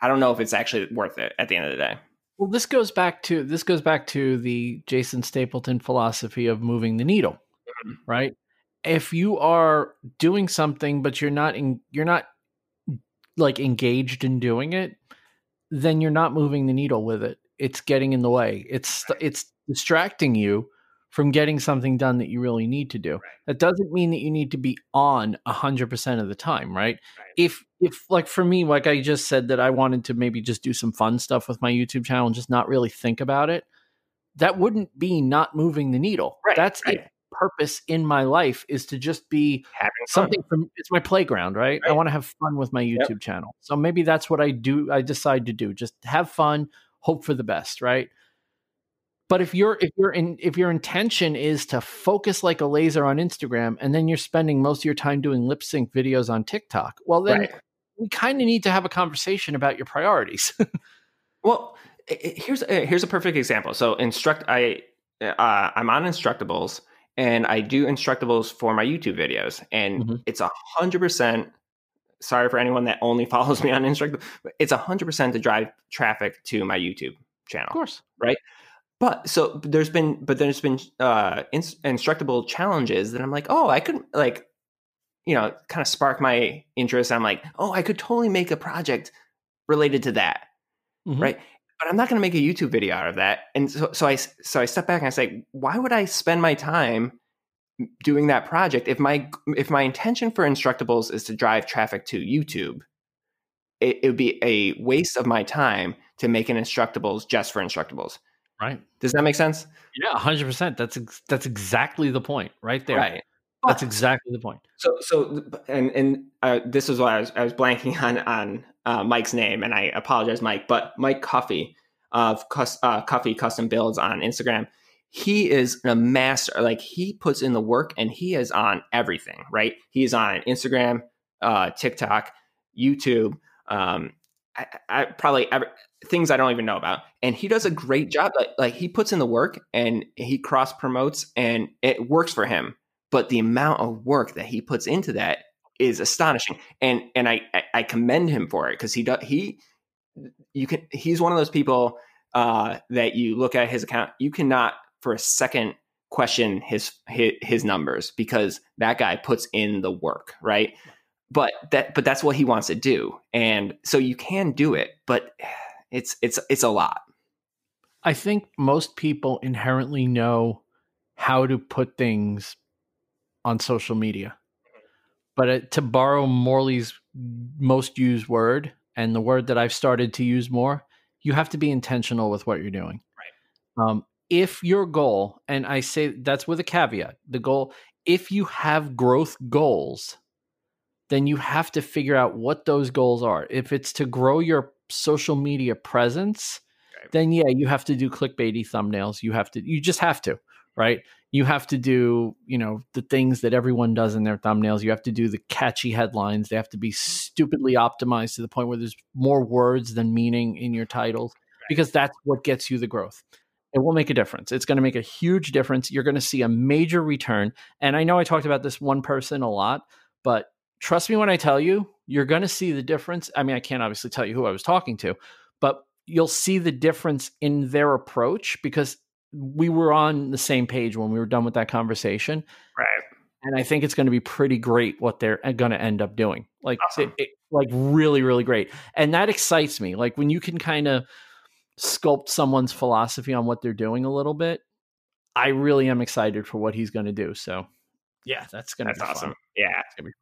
I don't know if it's actually worth it at the end of the day. Well, this goes back to the Jason Stapleton philosophy of moving the needle, right? If you are doing something but you're not engaged in doing it, then you're not moving the needle with it. It's getting in the way. It's distracting you from getting something done that you really need to do. Right. That doesn't mean that you need to be on 100% of the time, right? If like for me, like I just said that I wanted to maybe just do some fun stuff with my YouTube channel and just not really think about it, that wouldn't be not moving the needle. Right. That's the purpose in my life, is to just be having something from, it's my playground, right? I want to have fun with my YouTube channel. So maybe that's what I do. I decide to do, just have fun, hope for the best, right? But if your intention is to focus like a laser on Instagram, and then you're spending most of your time doing lip sync videos on TikTok, well, then we kind of need to have a conversation about your priorities. Well, here's a perfect example. So I'm on Instructables, and I do Instructables for my YouTube videos, and it's 100%. Sorry for anyone that only follows me on Instagram. It's 100% to drive traffic to my YouTube channel. Of course, right? But there's been Instructable challenges that I'm like, oh, I could kind of spark my interest. I'm like, oh, I could totally make a project related to that, right? But I'm not going to make a YouTube video out of that. And so I step back and I say, why would I spend my time doing that project if my intention for Instructables is to drive traffic to YouTube? It would be a waste of my time to make an Instructables just for Instructables. Right. Does that make sense? Yeah, 100%. That's exactly the point right there. Right. That's exactly the point. So this is why I was blanking on Mike's name, and I apologize, Mike, but Mike Coffee of Coffee Custom Builds on Instagram. He is a master. Like, he puts in the work, and he is on everything, right? He's on Instagram, TikTok, YouTube, I probably things I don't even know about. And he does a great job. Like he puts in the work, and he cross promotes, and it works for him. But the amount of work that he puts into that is astonishing. And I commend him for it, because he's one of those people that you look at his account, you cannot for a second question his numbers, because that guy puts in the work, right? But that's what he wants to do. And so you can do it, but it's a lot. I think most people inherently know how to put things on social media, but to borrow Morley's most used word, and the word that I've started to use more, you have to be intentional with what you're doing. Right. If your goal, and I say that's with a caveat, the goal, if you have growth goals, then you have to figure out what those goals are. If it's to grow your social media presence, then you have to do clickbaity thumbnails. You just have to, right? You have to do, the things that everyone does in their thumbnails. You have to do the catchy headlines. They have to be stupidly optimized to the point where there's more words than meaning in your titles, because that's what gets you the growth. It will make a difference. It's going to make a huge difference. You're going to see a major return. And I know I talked about this one person a lot, but trust me when I tell you, you're going to see the difference. I mean, I can't obviously tell you who I was talking to, but you'll see the difference in their approach, because we were on the same page when we were done with that conversation. Right. And I think it's going to be pretty great what they're going to end up doing. Like, awesome. Like really, really great. And that excites me. Like, when you can kind of sculpt someone's philosophy on what they're doing a little bit, I really am excited for what he's going to do. So yeah, that's awesome. Fun. Yeah. It's going to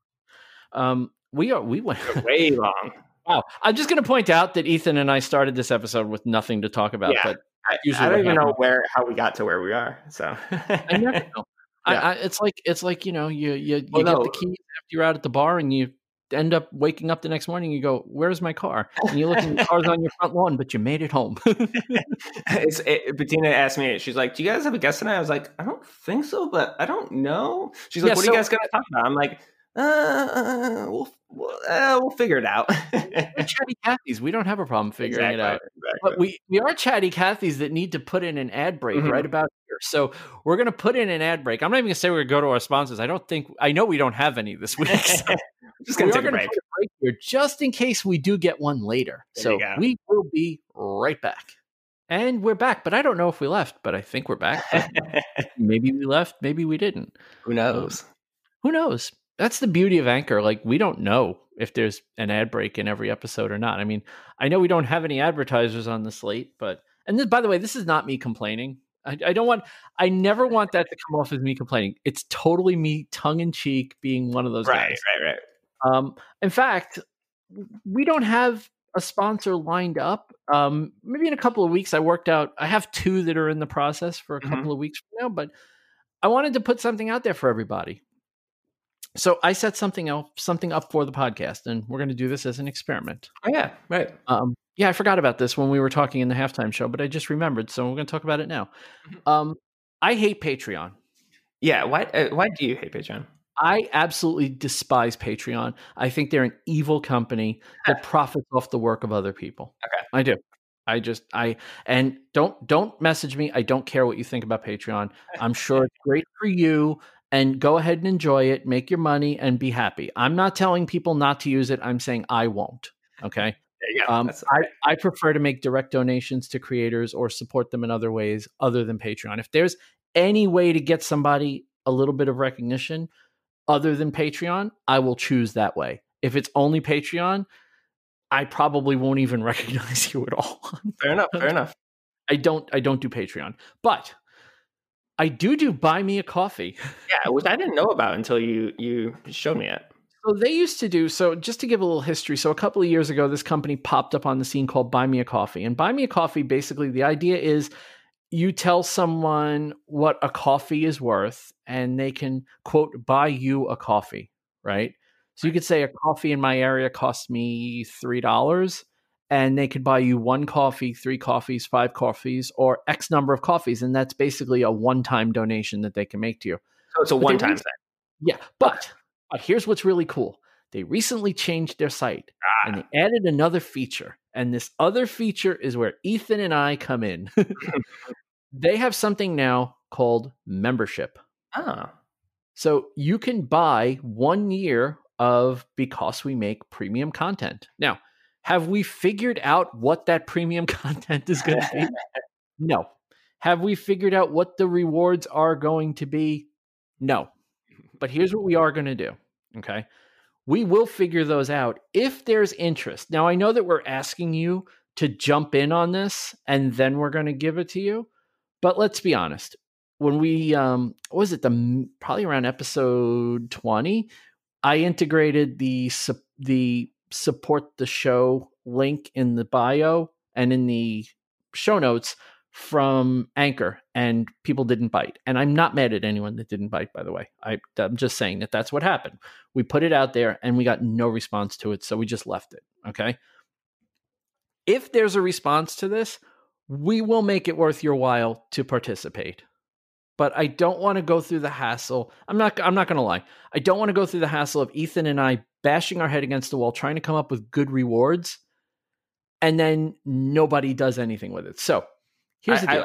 be we went way long. Wow. I'm just going to point out that Ethan and I started this episode with nothing to talk about, but I don't even know how we got to where we are. So I never know. It's like you get the keys after you're out at the bar, and you end up waking up the next morning. You go, "Where's my car?" And you look, and the car's on your front lawn, but you made it home. Bettina asked me. She's like, "Do you guys have a guest tonight?" I was like, "I don't think so, but I don't know." She's like, "What are you guys going to talk about?" I'm like, we'll figure it out. We're chatty Cathy's. We don't have a problem figuring it out. Exactly. But we are chatty Cathy's that need to put in an ad break right about here. So we're going to put in an ad break. I'm not even going to say we're going to go to our sponsors. I know we don't have any this week. So just going to take a break here, just in case we do get one later. There so we will be right back. And we're back, but I don't know if we left, but I think we're back. Maybe we left, maybe we didn't. Who knows? Who knows? That's the beauty of Anchor. Like, we don't know if there's an ad break in every episode or not. I mean, I know we don't have any advertisers on the slate, but, and this, by the way, this is not me complaining. I don't want, I never want that to come off as me complaining. It's totally me tongue in cheek being one of those guys. Right. In fact, we don't have a sponsor lined up. Maybe in a couple of weeks, I worked out, I have two that are in the process for a couple of weeks from now, but I wanted to put something out there for everybody. So I set something up for the podcast, and we're going to do this as an experiment. Oh yeah, right. I forgot about this when we were talking in the halftime show, but I just remembered, so we're going to talk about it now. I hate Patreon. Yeah, why do you hate Patreon? I absolutely despise Patreon. I think they're an evil company that profits off the work of other people. Okay, I do. And don't message me. I don't care what you think about Patreon. I'm sure it's great for you. And go ahead and enjoy it, make your money, and be happy. I'm not telling people not to use it. I'm saying I won't. Okay. Yeah, I prefer to make direct donations to creators or support them in other ways other than Patreon. If there's any way to get somebody a little bit of recognition other than Patreon, I will choose that way. If it's only Patreon, I probably won't even recognize you at all. Fair enough. I don't do Patreon, but I do Buy Me a Coffee. Yeah, which I didn't know about until you showed me it. So they used to do, so just to give a little history, so a couple of years ago, this company popped up on the scene called Buy Me a Coffee. And Buy Me a Coffee, basically, the idea is you tell someone what a coffee is worth, and they can, quote, buy you a coffee, right? So you could say a coffee in my area cost me $3. And they could buy you one coffee, three coffees, five coffees, or X number of coffees. And that's basically a one-time donation that they can make to you. So it's a one-time thing. Yeah. But here's what's really cool. They recently changed their site and they added another feature. And this other feature is where Ethan and I come in. They have something now called membership. Ah. So you can buy 1 year of Because We Make premium content. Now, have we figured out what that premium content is going to be? No. Have we figured out what the rewards are going to be? No. But here's what we are going to do. Okay. We will figure those out if there's interest. Now, I know that we're asking you to jump in on this and then we're going to give it to you. But let's be honest. When we, probably around episode 20, I integrated the support the show link in the bio and in the show notes from Anchor, and people didn't bite. And I'm not mad at anyone that didn't bite, by the way. I'm just saying that that's what happened. We put it out there and we got no response to it. So we just left it. Okay. If there's a response to this, we will make it worth your while to participate. But I don't want to go through the hassle. I'm not going to lie. I don't want to go through the hassle of Ethan and I bashing our head against the wall, trying to come up with good rewards, and then nobody does anything with it. So here's the deal.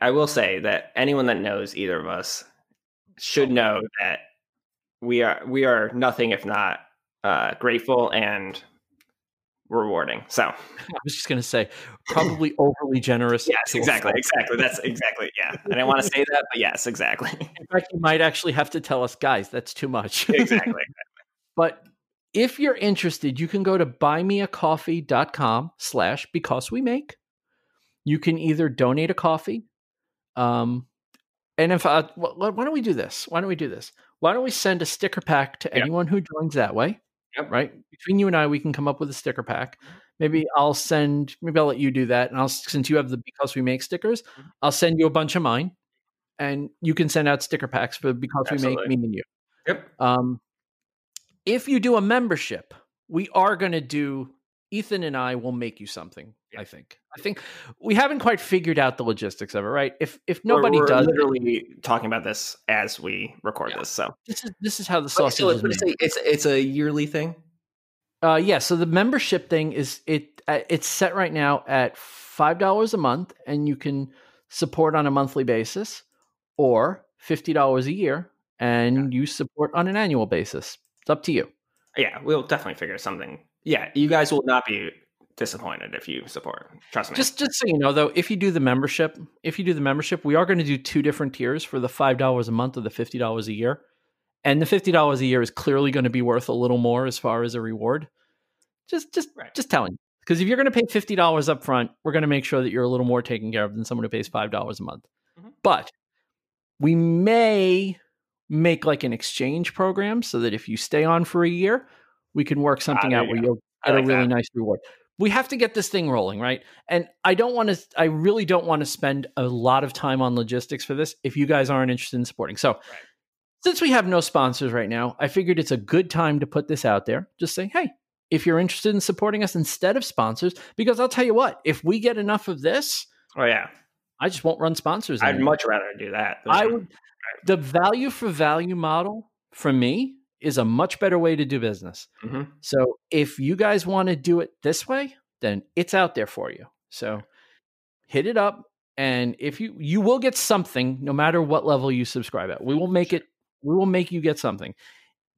I will say that anyone that knows either of us should know that we are nothing if not grateful and rewarding. So I was just going to say, probably overly generous. Yes, exactly. That's exactly. Yeah. I didn't want to say that, but yes, exactly. In fact, you might actually have to tell us, guys, that's too much. Exactly. But if you're interested, you can go to buymeacoffee.com/Because We Make. You can either donate a coffee. And if why don't we do this? Why don't we do this? Why don't we send a sticker pack to anyone who joins that way? Yep. Right. Between you and I, we can come up with a sticker pack. Maybe I'll let you do that. And since you have the Because We Make stickers, I'll send you a bunch of mine and you can send out sticker packs for Because Absolutely. We Make me and you. Yep. If you do a membership, we are going to do, Ethan and I will make you something. Yeah. I think we haven't quite figured out the logistics of it, right? If nobody we're does, literally talking about this as we record this. So this is how the sausage is made. It's a yearly thing. So the membership thing is it's set right now at $5 a month, and you can support on a monthly basis, or $50 a year, and you support on an annual basis. It's up to you. Yeah, we'll definitely figure something. Yeah, you guys will not be disappointed if you support. Trust me. Just so you know, though, if you do the membership, we are going to do two different tiers for the $5 a month or the $50 a year. And the $50 a year is clearly going to be worth a little more as far as a reward. Just telling you. Because if you're going to pay $50 up front, we're going to make sure that you're a little more taken care of than someone who pays $5 a month. Mm-hmm. But we may make like an exchange program so that if you stay on for a year, we can work something out where you'll get a really nice reward. We have to get this thing rolling, right? And I really don't want to spend a lot of time on logistics for this if you guys aren't interested in supporting. So since we have no sponsors right now, I figured it's a good time to put this out there. Just say, hey, if you're interested in supporting us instead of sponsors, because I'll tell you what, if we get enough of this, I just won't run sponsors anymore. I'd much rather do that. The value for value model for me is a much better way to do business. Mm-hmm. So if you guys want to do it this way, then it's out there for you. So hit it up. And if you will get something, no matter what level you subscribe at, we will make you get something.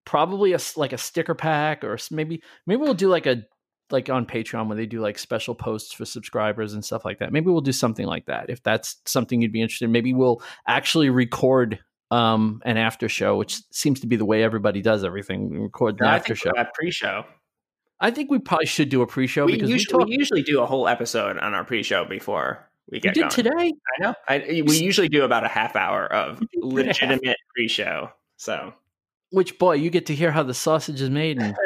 Probably like a sticker pack, or maybe we'll do like on Patreon where they do like special posts for subscribers and stuff like that. Maybe we'll do something like that. If that's something you'd be interested in, maybe we'll actually record an after show, which seems to be the way everybody does everything. We record the after show. Pre-show. I think we probably should do a pre-show. We usually do a whole episode on our pre-show before we get going. We did today. I know. We usually do about a half hour of legitimate pre-show. So. Which, boy, you get to hear how the sausage is made, and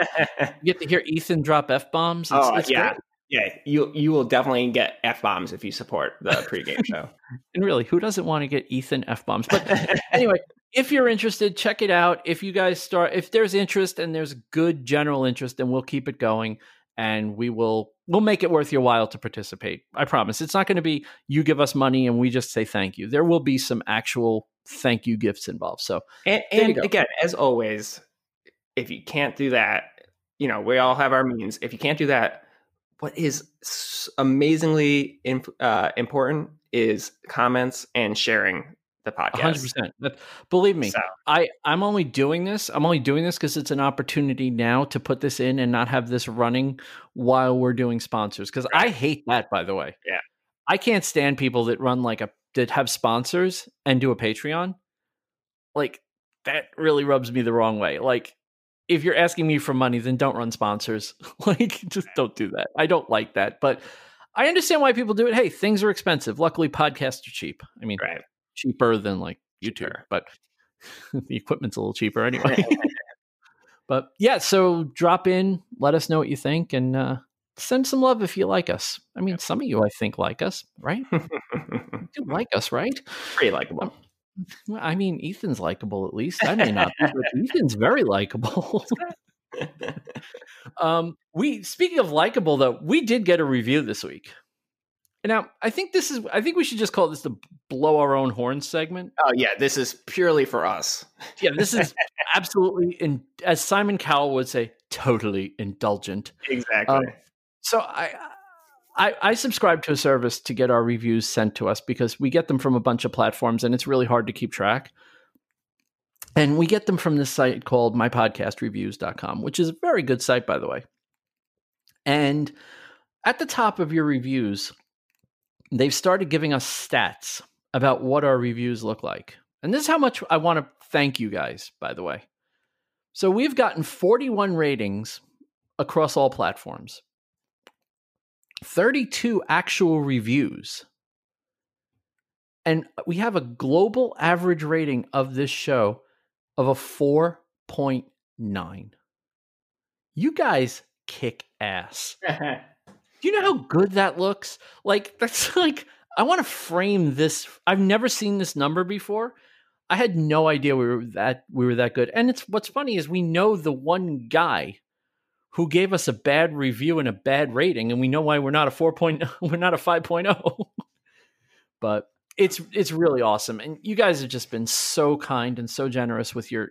you get to hear Ethan drop F-bombs. It's great. Yeah, you will definitely get F-bombs if you support the pregame show. And really, who doesn't want to get Ethan F-bombs? But anyway, if you're interested, check it out. If there's interest and there's good general interest, then we'll keep it going, and we'll make it worth your while to participate. I promise. It's not going to be you give us money and we just say thank you. There will be some actual thank you gifts involved. So, and again, as always, if you can't do that, we all have our means. If you can't do that, what is amazingly important is comments and sharing the podcast. 100%. Believe me, so. I'm only doing this because it's an opportunity now to put this in and not have this running while we're doing sponsors. Because I hate that, by the way. Yeah, I can't stand people that run that have sponsors and do a Patreon. Like, that really rubs me the wrong way. Like, if you're asking me for money, then don't run sponsors. Like, just don't do that. I don't like that, but I understand why people do it. Hey, things are expensive. Luckily, podcasts are cheap. I mean, cheaper than like YouTube, but the equipment's a little cheaper anyway. But yeah, so drop in, let us know what you think, and send some love if you like us. I mean, some of you, I think, like us, right? You do like us, right? Pretty likable. Well, I mean, Ethan's likable, at least. I may not be, but Ethan's very likable. Speaking of likable, though, we did get a review this week. Now, I think we should just call this the blow our own horn segment. Oh, yeah. This is purely for us. Yeah, this is absolutely, as Simon Cowell would say, totally indulgent. Exactly. So I subscribe to a service to get our reviews sent to us because we get them from a bunch of platforms and it's really hard to keep track. And we get them from this site called mypodcastreviews.com, which is a very good site, by the way. And at the top of your reviews, they've started giving us stats about what our reviews look like. And this is how much I want to thank you guys, by the way. So we've gotten 41 ratings across all platforms. 32 actual reviews. And we have a global average rating of this show of a 4.9. You guys kick ass. You know how good that looks? Like, that's like, I want to frame this. I've never seen this number before. I had no idea we were that good. And it's what's funny is we know the one guy who gave us a bad review and a bad rating, and we know why we're not a 4.0, we're not a 5.0. But it's really awesome. And you guys have just been so kind and so generous with your,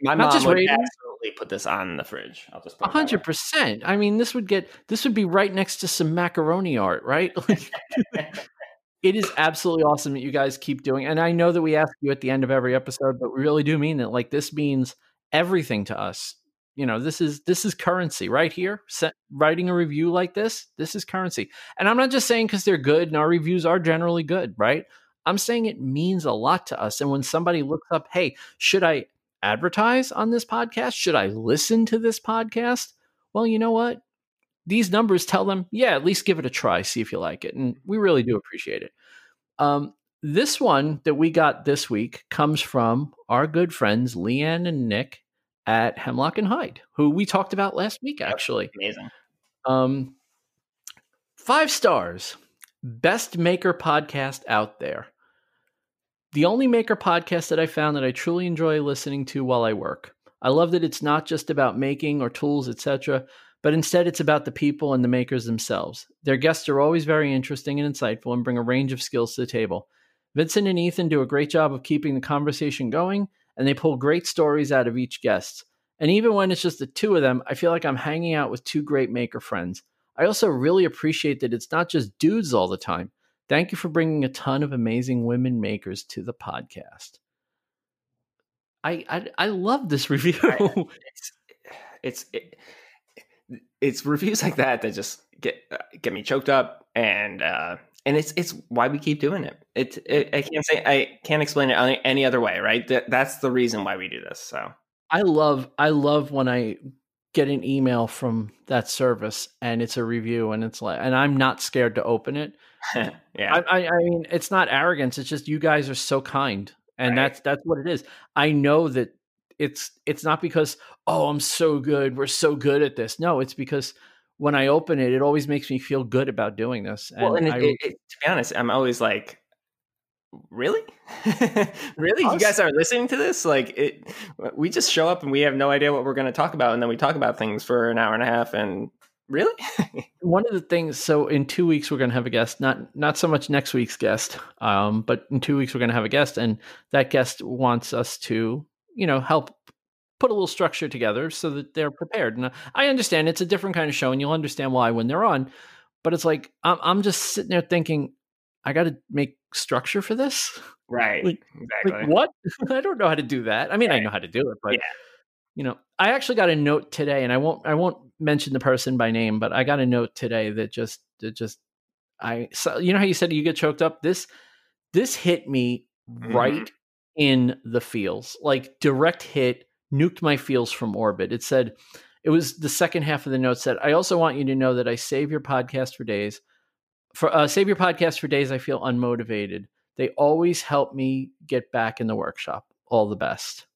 my mom just would absolutely put this on the fridge. I'll just put 100%. I mean, this would be right next to some macaroni art, right? It is absolutely awesome that you guys keep doing. And I know that we ask you at the end of every episode, but we really do mean that. Like, this means everything to us. You know, this is currency right here. Writing a review like this is currency. And I'm not just saying because they're good and our reviews are generally good, right? I'm saying it means a lot to us. And when somebody looks up, hey, should I advertise on this podcast? Should I listen to this podcast? Well, you know what? These numbers tell them, yeah, at least give it a try, see if you like it. And we really do appreciate it. This one that we got this week comes from our good friends, Leanne and Nick at Hemlock and Hyde, who we talked about last week, actually. Amazing. 5 stars. Best maker podcast out there. The only maker podcast that I found that I truly enjoy listening to while I work. I love that it's not just about making or tools, etc., but instead it's about the people and the makers themselves. Their guests are always very interesting and insightful and bring a range of skills to the table. Vincent and Ethan do a great job of keeping the conversation going, and they pull great stories out of each guest. And even when it's just the two of them, I feel like I'm hanging out with two great maker friends. I also really appreciate that it's not just dudes all the time. Thank you for bringing a ton of amazing women makers to the podcast. I love this review. It's reviews like that that just get me choked up, and it's why we keep doing it. I can't explain it any other way, right? That's the reason why we do this. So I love when I get an email from that service and it's a review and it's like, and I'm not scared to open it. Yeah. I mean, it's not arrogance. It's just, you guys are so kind, and right. That's what it is. I know that it's not because, oh, I'm so good. We're so good at this. No, it's because when I open it, it always makes me feel good about doing this. Well, to be honest, I'm always like, really? Really? You guys are listening to this? Like, we just show up and we have no idea what we're going to talk about. And then we talk about things for an hour and a half. And really? One of the things, so in 2 weeks, we're going to have a guest, not so much next week's guest, but in 2 weeks, we're going to have a guest. And that guest wants us to, you know, help put a little structure together so that they're prepared. And I understand it's a different kind of show, and you'll understand why when they're on. But it's like, I'm just sitting there thinking, I got to make structure for this. Right. Exactly. Like what? I don't know how to do that. I mean, right. I know how to do it, but you know, I actually got a note today, and I won't mention the person by name, but I got a note today that you know how you said you get choked up? This hit me right in the feels, like direct hit, nuked my feels from orbit. It said, it was the second half of the note said, I also want you to know that I save your podcast for days. Save your podcast for days I feel unmotivated. They always help me get back in the workshop. All the best.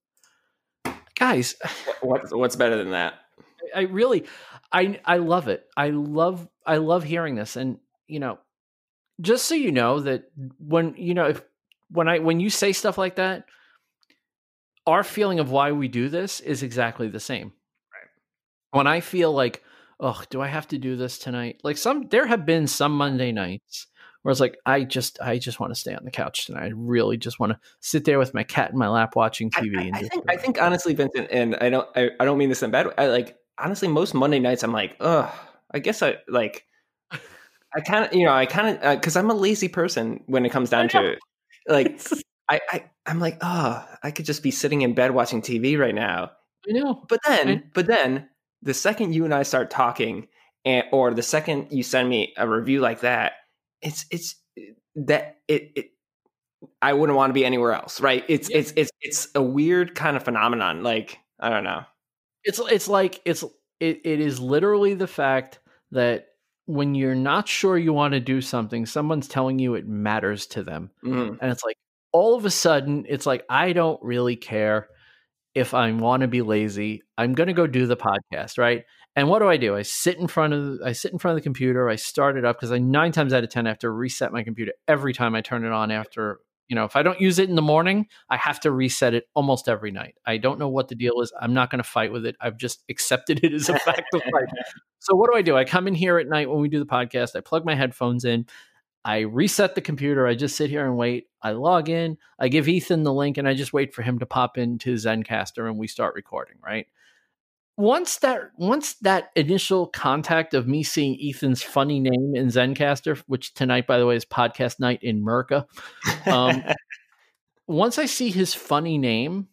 Guys. What's better than that? I really love it. I love hearing this. And, you know, just so you know that when, you know, when you say stuff like that, our feeling of why we do this is exactly the same. Right. When I feel like, oh, do I have to do this tonight? Like there have been some Monday nights where it's like, I just want to stay on the couch tonight. I really just want to sit there with my cat in my lap watching TV. I think honestly, Vincent, and I don't mean this in a bad way. Honestly, most Monday nights I'm like, oh, I guess I kind of, cause I'm a lazy person when it comes down to it. Like I'm like, oh, I could just be sitting in bed watching TV right now. I know. But then, the second you and I start talking, or the second you send me a review like that, I wouldn't want to be anywhere else, right? It's a weird kind of phenomenon. Like, I don't know. It is literally the fact that when you're not sure you want to do something, someone's telling you it matters to them, and it's like all of a sudden, it's like I don't really care. If I want to be lazy, I'm going to go do the podcast, right? And what do? I sit in front of the computer. I start it up because 9 times out of 10 I have to reset my computer every time I turn it on. After, you know, if I don't use it in the morning, I have to reset it almost every night. I don't know what the deal is. I'm not going to fight with it. I've just accepted it as a fact of life. So what do? I come in here at night when we do the podcast. I plug my headphones in. I reset the computer. I just sit here and wait. I log in. I give Ethan the link, and I just wait for him to pop into Zencaster, and we start recording, right? Once that initial contact of me seeing Ethan's funny name in Zencaster, which tonight, by the way, is podcast night in Merca. Once I see his funny name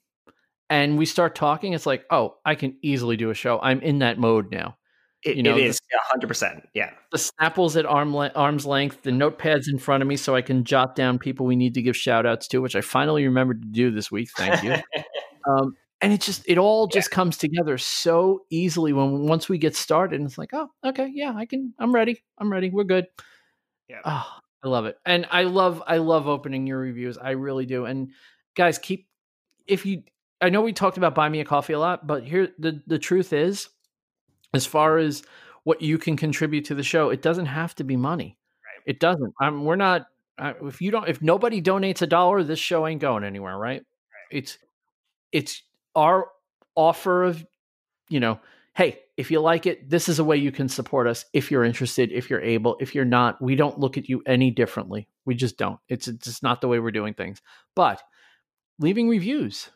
and we start talking, it's like, oh, I can easily do a show. I'm in that mode now. It is 100%. Yeah. The Snapples at arm's length, the notepads in front of me so I can jot down people we need to give shout outs to, which I finally remembered to do this week. Thank you. And it all just comes together so easily once we get started, and it's like, oh, okay. Yeah, I'm ready. We're good. Yeah. Oh, I love it. And I love opening your reviews. I really do. And guys, I know we talked about Buy Me a Coffee a lot, but here the truth is, as far as what you can contribute to the show, it doesn't have to be money. Right. It doesn't. If nobody donates $1, this show ain't going anywhere, right? It's our offer of, hey, if you like it, this is a way you can support us. If you're interested, if you're able, if you're not, we don't look at you any differently. We just don't. It's just not the way we're doing things. But leaving reviews,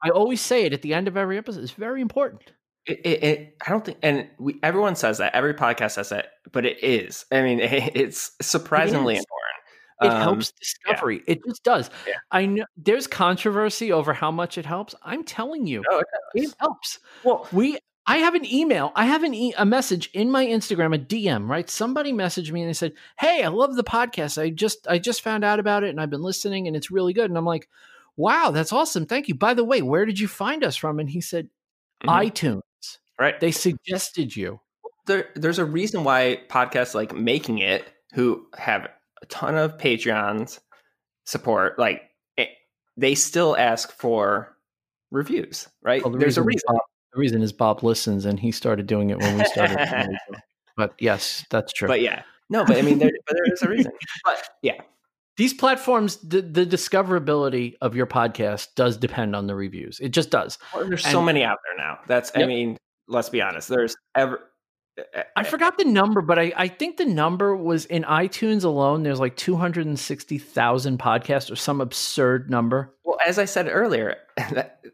I always say it at the end of every episode. It's very important. I don't think, and everyone says that, every podcast says that, but it is. I mean, it's surprisingly important. It helps discovery. Yeah. It just does. Yeah. I know there's controversy over how much it helps. I'm telling you, it helps. Well, I have an email. I have a message in my Instagram, a DM, right? Somebody messaged me and they said, "Hey, I love the podcast. I just found out about it and I've been listening and it's really good." And I'm like, "Wow, that's awesome. Thank you. By the way, where did you find us from?" And he said, "iTunes." Right. They suggested you. There's a reason why podcasts like Making It, who have a ton of Patreons support, like they still ask for reviews, right? Well, there's a reason. The reason is Bob listens, and he started doing it when we started. But yes, that's true. But yeah. No, but I mean, there is a reason. But yeah. These platforms, the discoverability of your podcast does depend on the reviews. It just does. Well, there's so many out there now. I mean, let's be honest. I forgot the number, but I think the number was in iTunes alone. There's like 260,000 podcasts or some absurd number. Well, as I said earlier,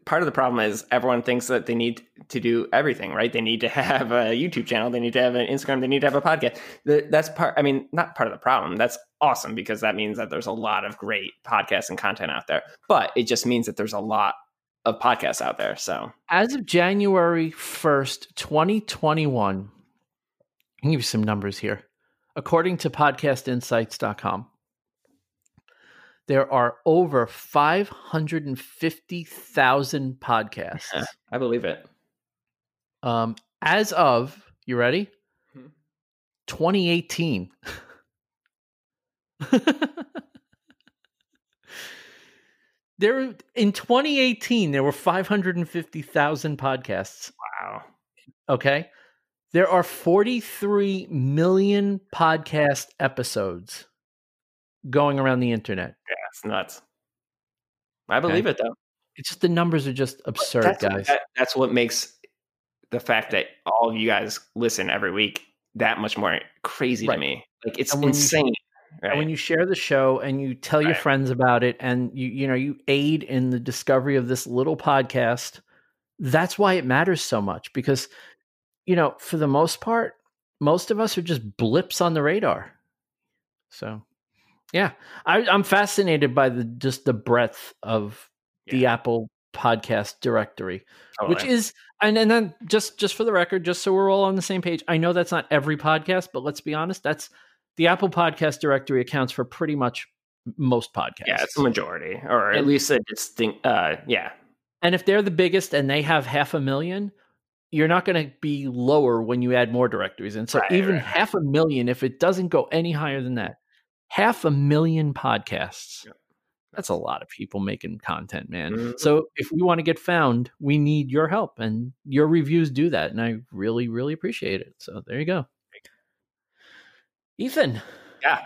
part of the problem is everyone thinks that they need to do everything, right? They need to have a YouTube channel. They need to have an Instagram. They need to have a podcast. That's part. I mean, not part of the problem. That's awesome, because that means that there's a lot of great podcasts and content out there, but it just means that there's a lot of podcasts out there. So as of January 1st, 2021, I can give you some numbers here. According to podcastinsights.com, there are over 550,000 podcasts. Yeah, I believe it. As of, you ready? 2018. In 2018, there were 550,000 podcasts. Wow. Okay. There are 43 million podcast episodes going around the internet. Yeah, it's nuts. I believe it, though. It's just the numbers are just absurd, guys. That's what makes the fact that all of you guys listen every week that much more crazy to me. Like, it's insane. And when you share the show and you tell your friends about it, and you aid in the discovery of this little podcast, that's why it matters so much, because for the most part, most of us are just blips on the radar. So, yeah, I'm fascinated by the breadth of the Apple Podcast directory, which is, and then just for the record, just so we're all on the same page, I know that's not every podcast, but let's be honest, that's the Apple Podcast directory accounts for pretty much most podcasts. Yeah, it's the majority, or at least a distinct, And if they're the biggest and they have 500,000. You're not going to be lower when you add more directories. And so 500,000, if it doesn't go any higher than that, 500,000 podcasts, that's a lot of people making content, man. Mm-hmm. So if we want to get found, we need your help, and your reviews do that. And I really, really appreciate it. So there you go. Ethan. Yeah.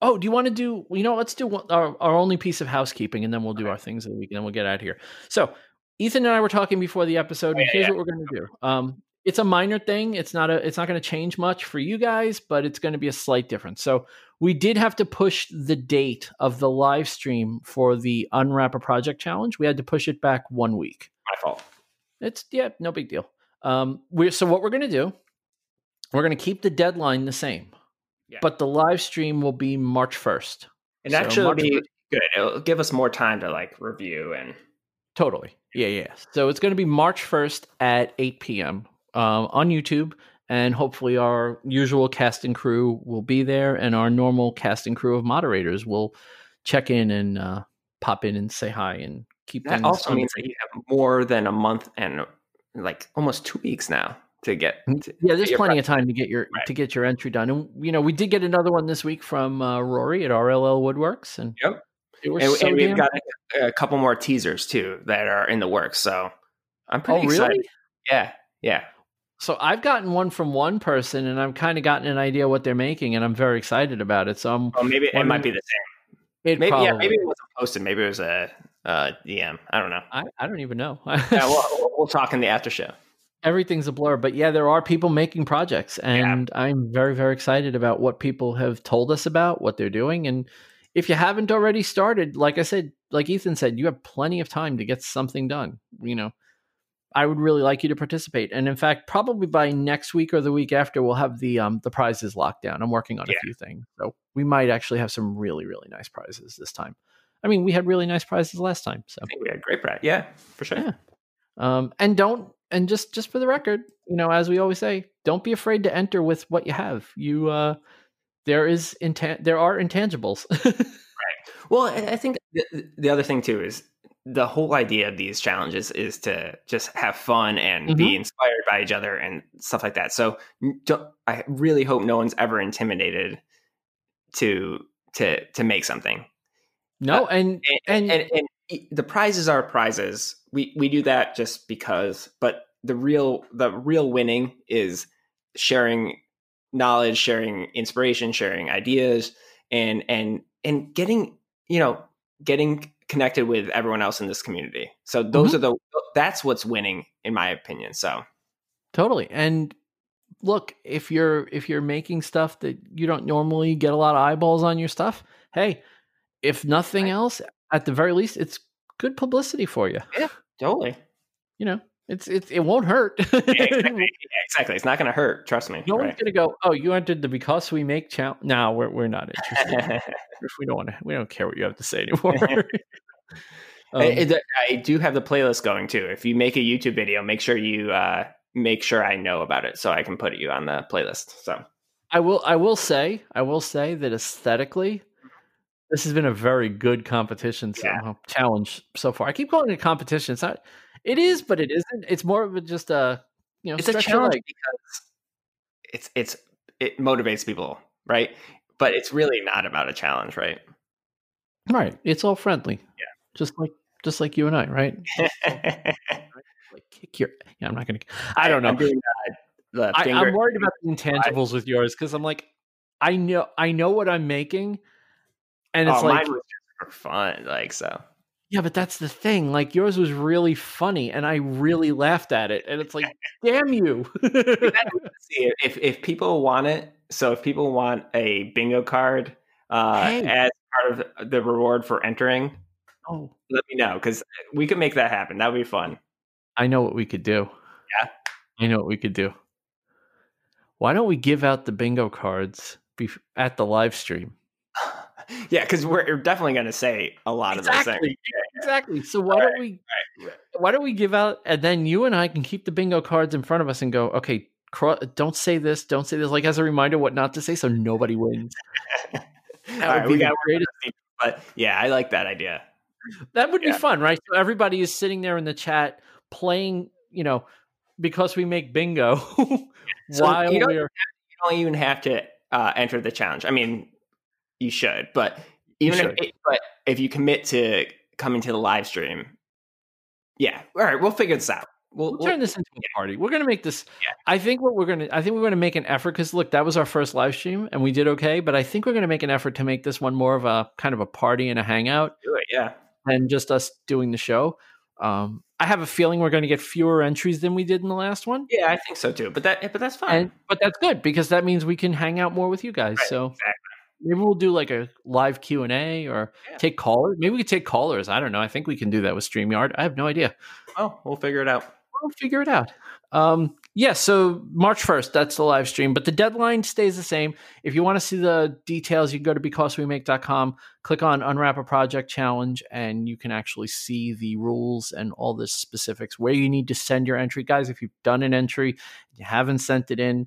Oh, do you want to do, let's do our only piece of housekeeping, and then we'll do our things of the week, and then we'll get out of here. So Ethan and I were talking before the episode, and here's what we're going to do. It's a minor thing. It's not going to change much for you guys, but it's going to be a slight difference. So we did have to push the date of the live stream for the Unwrap a Project Challenge. We had to push it back 1 week. My fault. It's no big deal. So what we're going to do, we're going to keep the deadline the same, but the live stream will be March 1st. And that should be good. It'll give us more time to review and... Totally. Yeah. So it's going to be March 1st at 8 p.m. On YouTube. And hopefully our usual cast and crew will be there, and our normal cast and crew of moderators will check in and pop in and say hi and keep that. That also means that you have more than a month and like almost 2 weeks now to get. There's plenty of time to get your entry done. And you know, we did get another one this week from Rory at RLL Woodworks, and and we've got a couple more teasers too that are in the works. So I'm pretty excited. Really? Yeah. So I've gotten one from one person, and I've kind of gotten an idea what they're making, and I'm very excited about it. So maybe it might be the same. Maybe it wasn't posted. Maybe it was a DM. I don't know. I don't even know. We'll talk in the after show. Everything's a blur, but yeah, there are people making projects, and I'm very, very excited about what people have told us about what they're doing. And if you haven't already started, like I said, like Ethan said, you have plenty of time to get something done, you know. I would really like you to participate. And in fact, probably by next week or the week after, we'll have the prizes locked down. I'm working on a few things. So we might actually have some really, really nice prizes this time. I mean, we had really nice prizes last time. So I think we had a great prize. Yeah, for sure. Yeah. And just for the record, you know, as we always say, don't be afraid to enter with what you have. You there are intangibles. Right. Well, I think the other thing too is, the whole idea of these challenges is to just have fun and be inspired by each other and stuff like that. So I really hope no one's ever intimidated to make something. No. And the prizes are prizes. We do that just because, but the real winning is sharing knowledge, sharing inspiration, sharing ideas, and getting connected with everyone else in this community. So those are that's what's winning, in my opinion. So totally. And look, if you're making stuff that you don't normally get a lot of eyeballs on your stuff, hey, if nothing else, at the very least, it's good publicity for you. Yeah, totally. You know, it won't hurt. Yeah, exactly. It's not going to hurt. Trust me. No one's going to go, oh, you entered the Because We Make challenge. No, we're not interested. We don't care what you have to say anymore. I do have the playlist going too. If you make a YouTube video, make sure I know about it so I can put you on the playlist. So I will say that aesthetically, this has been a very good competition challenge so far. I keep calling it a competition. It is, but it isn't. It's more of just a, you know, it's a challenge because it motivates people, right? But it's really not about a challenge, right? Right. It's all friendly. Yeah. Just like you and I, right? Like kick your. Yeah, I'm not gonna. I don't know. I'm worried about the intangibles with yours because I'm like, I know what I'm making, and it's like mine was just for fun, like so. Yeah, but that's the thing. Like yours was really funny, and I really laughed at it. And it's like, damn you! If people want it, so if people want a bingo card as part of the reward for entering, let me know because we could make that happen. That would be fun. I know what we could do. Yeah, I know what we could do. Why don't we give out the bingo cards at the live stream? Yeah, because we're definitely going to say a lot of those things. Exactly. So why don't we give out, and then you and I can keep the bingo cards in front of us and go, okay, don't say this, like as a reminder what not to say, so nobody wins. But yeah, I like that idea. That would be fun, right? So everybody is sitting there in the chat playing, you know, Because We Make bingo. So while you don't even have to enter the challenge. I mean, you should, but if you commit to coming to the live stream, all right, we'll figure this out. We'll turn this into a party. We're going to make this. Yeah. I think we're going to make an effort because look, that was our first live stream and we did okay, but I think we're going to make an effort to make this one more of a kind of a party and a hangout. Do it, yeah, and just us doing the show. I have a feeling we're going to get fewer entries than we did in the last one. Yeah, I think so too. But that's fine. But that's good because that means we can hang out more with you guys. Right, so. Exactly. Maybe we'll do like a live Q&A or take callers. Maybe we could take callers. I don't know. I think we can do that with StreamYard. I have no idea. Oh, we'll figure it out. Yeah, so March 1st, that's the live stream, but the deadline stays the same. If you want to see the details, you can go to BecauseWeMake.com, click on Unwrap a Project Challenge, and you can actually see the rules and all the specifics, where you need to send your entry. Guys, if you've done an entry, you haven't sent it in,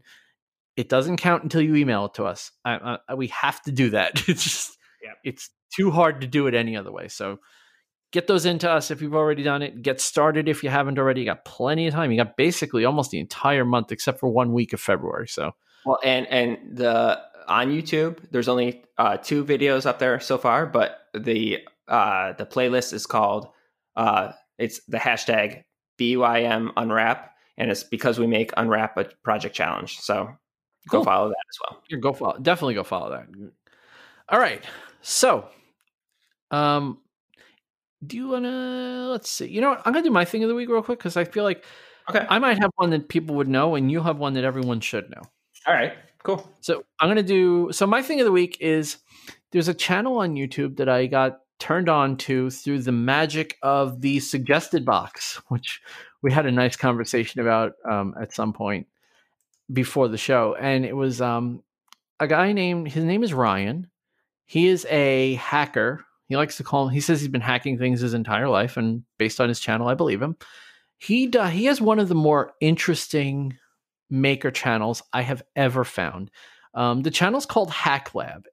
it doesn't count until you email it to us. We have to do that. It's just, it's too hard to do it any other way. So get those into us if you've already done it. Get started if you haven't already. You got plenty of time. You got basically almost the entire month except for 1 week of February. So well, and the on YouTube, there's only two videos up there so far, but the playlist is called it's the hashtag BYM Unwrap, and it's Because We Make Unwrap a Project Challenge. So cool. Go follow that as well. Yeah, definitely go follow that. All right. So do you want to, let's see, you know what? I'm going to do my thing of the week real quick because I feel like I might have one that people would know and you have one that everyone should know. All right, cool. So so my thing of the week is there's a channel on YouTube that I got turned on to through the magic of the suggested box, which we had a nice conversation about at some point before the show. And it was a guy his name is Ryan. He is a hacker. He likes to call him. He says he's been hacking things his entire life, and based on his channel, I believe him. He has one of the more interesting maker channels I have ever found. The channel's called Hack Lab,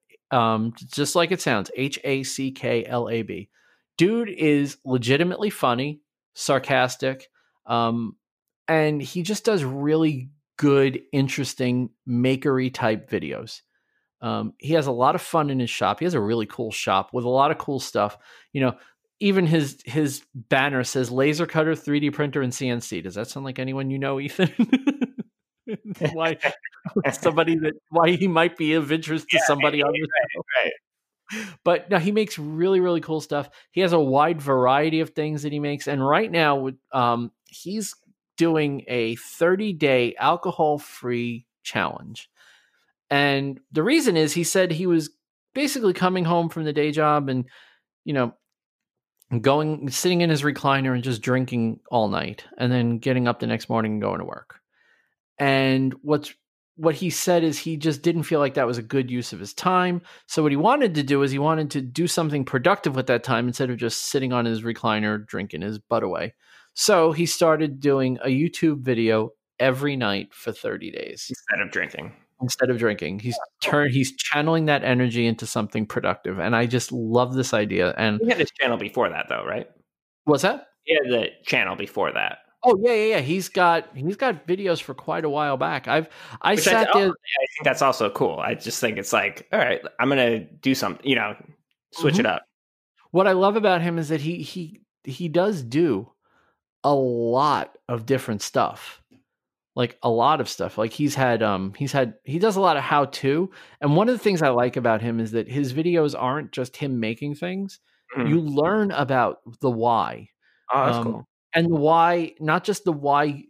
just like it sounds, HACKLAB. Dude is legitimately funny, sarcastic, and he just does really good, interesting makery type videos. He has a lot of fun in his shop. He has a really cool shop with a lot of cool stuff. You know, even his banner says laser cutter, 3D printer, and CNC. Does that sound like anyone you know, Ethan? Why he might be of interest to somebody on this show. Right. But no, he makes really, really cool stuff. He has a wide variety of things that he makes. And right now, he's doing a 30-day alcohol-free challenge. And the reason is he said he was basically coming home from the day job and, you know, sitting in his recliner and just drinking all night and then getting up the next morning and going to work. And what he said is he just didn't feel like that was a good use of his time. So what he wanted to do is he wanted to do something productive with that time instead of just sitting on his recliner, drinking his butt away. So he started doing a YouTube video every night for 30 days. Instead of drinking, he's channeling that energy into something productive, and I just love this idea. And he had his channel before that, though, right? What's that? Yeah, the channel before that. Oh yeah. He's got videos for quite a while back. I think that's also cool. I just think it's like, all right, I'm gonna do something. You know, switch it up. What I love about him is that he does do a lot of different stuff. Like a lot of stuff. Like he does a lot of how to. And one of the things I like about him is that his videos aren't just him making things. Mm-hmm. You learn about the why. Oh, that's cool. And why, not just the why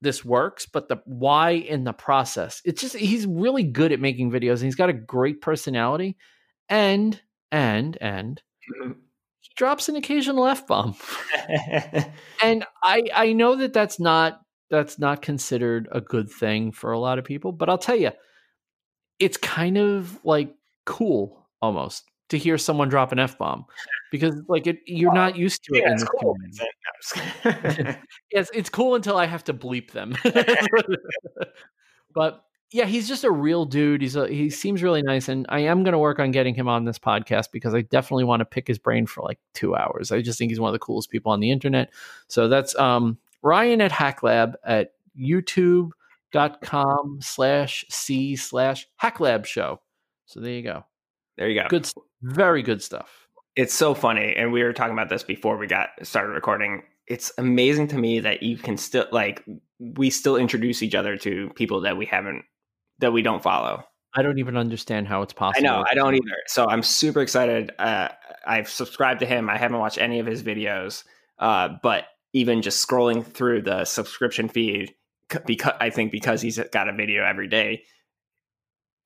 this works, but the why in the process. It's just, he's really good at making videos and he's got a great personality and he drops an occasional F-bomb. And I know that that's not considered a good thing for a lot of people, but I'll tell you, it's kind of like cool almost to hear someone drop an F-bomb because like you're not used to it. Yeah, it's cool. Yes, it's cool until I have to bleep them. But yeah, he's just a real dude. He seems really nice, and I am going to work on getting him on this podcast because I definitely want to pick his brain for like 2 hours. I just think he's one of the coolest people on the internet. So that's Ryan at Hack Lab at youtube.com/c/Hack Lab Show. So there you go. Good, very good stuff. It's so funny. And we were talking about this before we got started recording. It's amazing to me that you can still we still introduce each other to people that we don't follow. I don't even understand how it's possible. I know. I don't either. So I'm super excited. I've subscribed to him. I haven't watched any of his videos, but even just scrolling through the subscription feed, because he's got a video every day,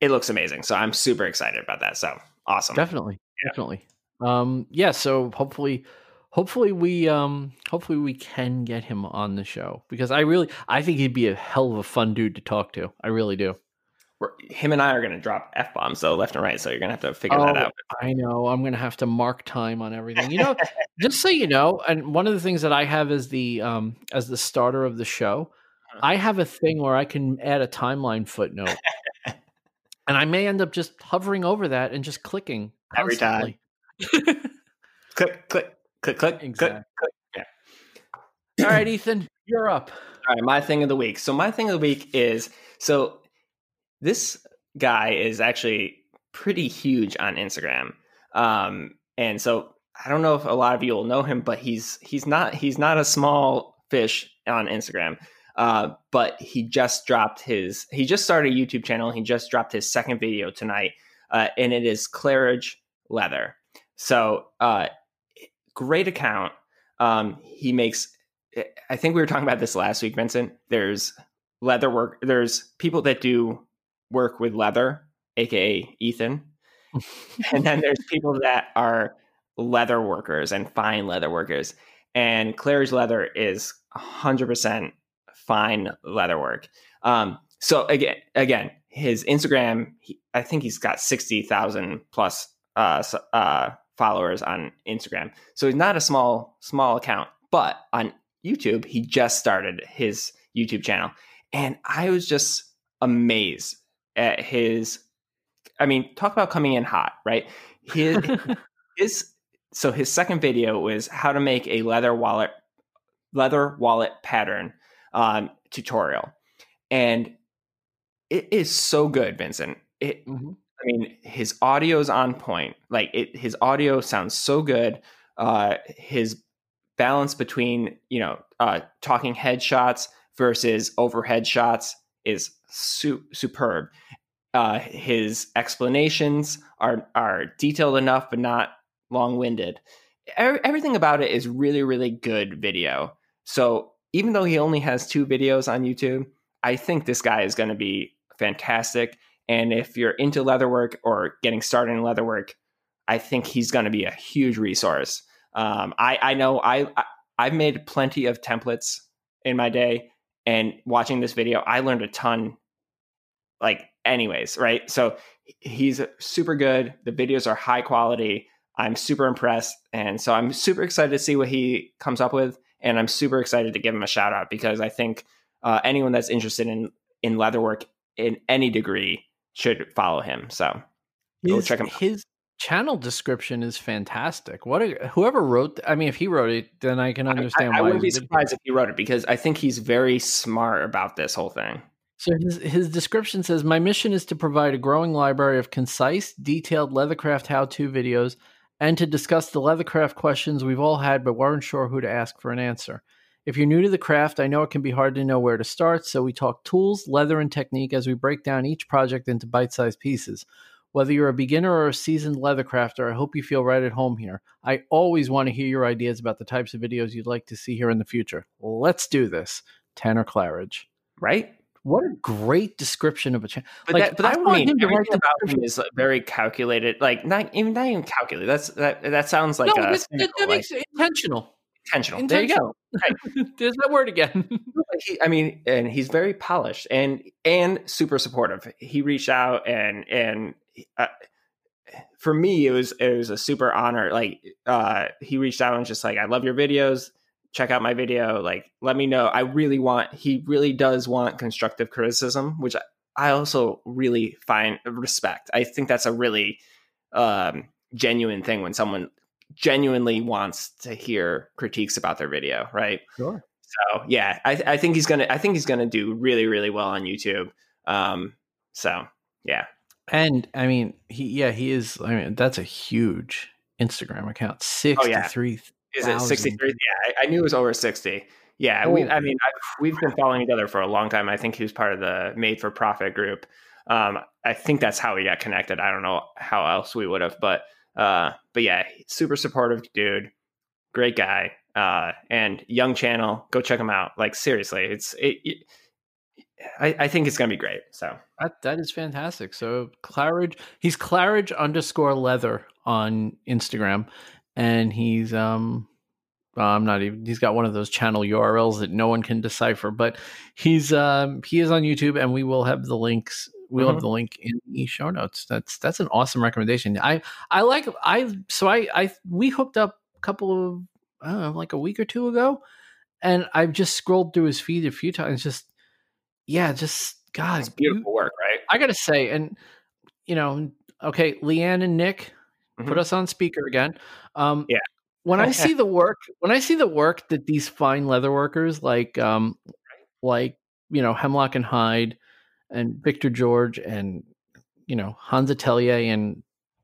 it looks amazing. So I'm super excited about that. So awesome. Definitely. Yeah. So hopefully Hopefully we can get him on the show, because I think he'd be a hell of a fun dude to talk to. I really do. Him and I are going to drop F-bombs though, left and right. So you're going to have to figure that out. I know. I'm going to have to mark time on everything, just so you know. And one of the things that I have is as the starter of the show, I have a thing where I can add a timeline footnote, and I may end up just hovering over that and just clicking constantly. Every time. Click, exactly. Click. Yeah. All right, Ethan, you're up. All right, my thing of the week. So my thing of the week is, so this guy is actually pretty huge on Instagram. And so I don't know if a lot of you will know him, but he's not a small fish on Instagram. But he just started a YouTube channel. He just dropped his second video tonight. And it is Claridge Leather. So, great account. He makes, I think we were talking about this last week, Vincent, there's leather work. There's people that do work with leather, AKA Ethan. And then there's people that are leather workers and fine leather workers. And Claridge Leather is 100% fine leather work. So again, his Instagram, I think he's got 60,000 plus, followers on Instagram. So he's not a small account, but on YouTube, he just started his YouTube channel. And I was just amazed at talk about coming in hot, right? So his second video was how to make a leather wallet pattern tutorial. And it is so good, Vincent. His audio's on point. Like his audio sounds so good. His balance between talking headshots versus overhead shots is superb. His explanations are detailed enough but not long-winded. Everything about it is really, really good video. So even though he only has 2 videos on YouTube, I think this guy is going to be fantastic. And if you're into leatherwork or getting started in leatherwork, I think he's going to be a huge resource. I know I've made plenty of templates in my day, and watching this video, I learned a ton. Right? So he's super good. The videos are high quality. I'm super impressed. And so I'm super excited to see what he comes up with. And I'm super excited to give him a shout out, because I think anyone that's interested in leatherwork in any degree should follow him. So go check him out. His channel description is fantastic. Whoever wrote, if he wrote it, then I can understand why. I wouldn't be surprised if he wrote it, because I think he's very smart about this whole thing. So his description says, my mission is to provide a growing library of concise, detailed leathercraft how-to videos and to discuss the leathercraft questions we've all had but weren't sure who to ask for an answer. If you're new to the craft, I know it can be hard to know where to start, so we talk tools, leather, and technique as we break down each project into bite-sized pieces. Whether you're a beginner or a seasoned leather crafter, I hope you feel right at home here. I always want to hear your ideas about the types of videos you'd like to see here in the future. Let's do this. Tanner Claridge. Right? What a great description of a channel. Everything about him is very calculated. Like, not even calculated. That sounds like... No, that makes it intentional. Intentional. There you go. Right. There's that word again. And he's very polished and super supportive. He reached out and for me, it was a super honor. He reached out and just I love your videos. Check out my video. Let me know. He really does want constructive criticism, which I also really find respect. I think that's a really genuine thing when someone genuinely wants to hear critiques about their video, right? Sure. So yeah, I think he's gonna do really, really well on YouTube. So yeah, and he is that's a huge Instagram account. 63. Oh, yeah. Is it 63? Yeah, I knew it was over 60. Yeah, we've been following each other for a long time. I think he was part of the Made for Profit group. I think that's how we got connected. I don't know how else we would have, but yeah, super supportive dude, great guy, and young channel. Go check him out. Seriously, I think it's going to be great. So that is fantastic. So Claridge, he's Claridge _leather on Instagram, and he's I'm not even, he's got one of those channel URLs that no one can decipher, but he's, he is on YouTube, and we will have the links. We'll have the link in the show notes. That's an awesome recommendation. We hooked up a couple of, I don't know, like a week or two ago, and I've just scrolled through his feed a few times. God, it's beautiful work, right? I got to say, and you know, okay, Leanne and Nick put us on speaker again. Yeah. When I see the work, that these fine leather workers like, you know, Hemlock and Hyde and Victor George and, you know, Hans Atelier and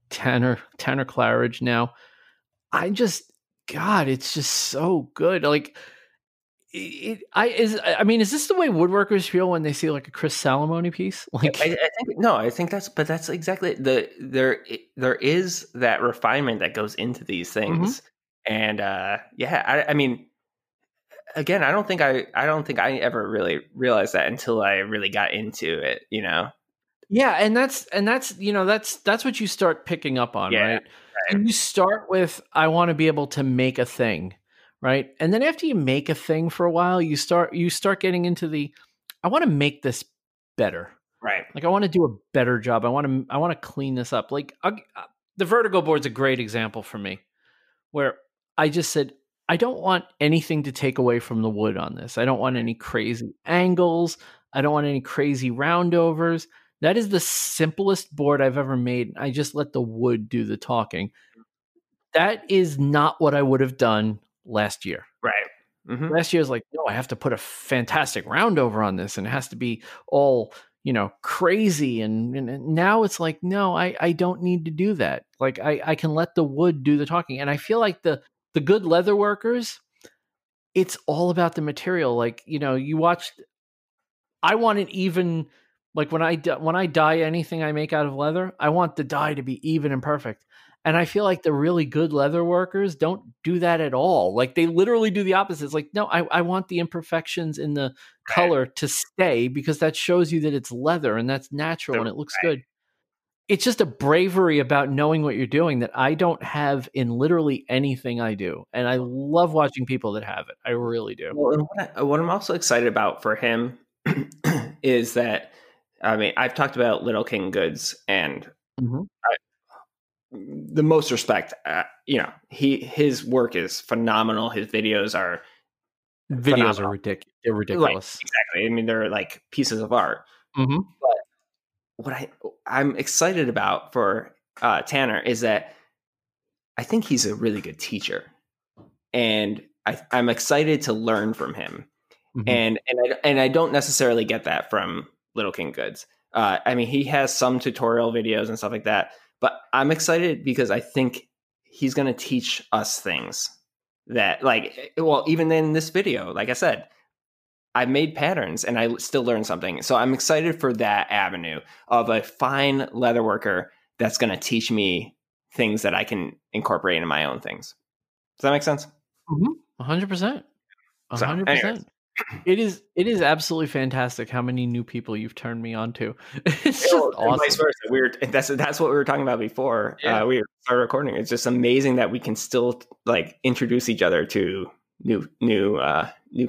Tanner Claridge now, it's just so good. Like, is this the way woodworkers feel when they see like a Chris Salamone piece? Like, I think that's exactly there is that refinement that goes into these things. And again, I don't think I ever really realized that until I really got into it, you know? Yeah. And that's what you start picking up on, right? And you start with, I want to be able to make a thing. Right. And then after you make a thing for a while, you start getting into the, I want to make this better. Right. Like I want to do a better job. I want to clean this up. Like the Vertigo board's a great example for me where I just said, I don't want anything to take away from the wood on this. I don't want any crazy angles. I don't want any crazy roundovers. That is the simplest board I've ever made. I just let the wood do the talking. That is not what I would have done last year. Right. Last year's like, no, I have to put a fantastic roundover on this and it has to be all, you know, crazy. And now it's like, no, I don't need to do that. Like I can let the wood do the talking. And I feel like the good leather workers, it's all about the material. Like, you know, I want it even, like when I dye anything I make out of leather, I want the dye to be even and perfect. And I feel like the really good leather workers don't do that at all. Like they literally do the opposite. It's like, no, I want the imperfections in the color to stay because that shows you that it's leather and that's natural and it looks good. It's just a bravery about knowing what you're doing that I don't have in literally anything I do. And I love watching people that have it. I really do. Well, what I'm also excited about for him is that, I mean, I've talked about Little King Goods and the most respect, you know, his work is phenomenal. His videos are ridiculous. They're ridiculous. Right, exactly. I mean, they're like pieces of art. But what I'm excited about for Tanner is that I think he's a really good teacher, and I'm excited to learn from him. And I don't necessarily get that from Little King Goods. I mean, he has some tutorial videos and stuff like that. But I'm excited because I think he's going to teach us things that, like, well, even in this video, like I said, I made patterns and I still learned something. So I'm excited for that avenue of a fine leather worker that's going to teach me things that I can incorporate into my own things. Does that make sense? 100%. 100%. It is absolutely fantastic how many new people you've turned me on to. It's just awesome. Vice versa. That's what we were talking about before we started recording. It's just amazing that we can still like introduce each other to new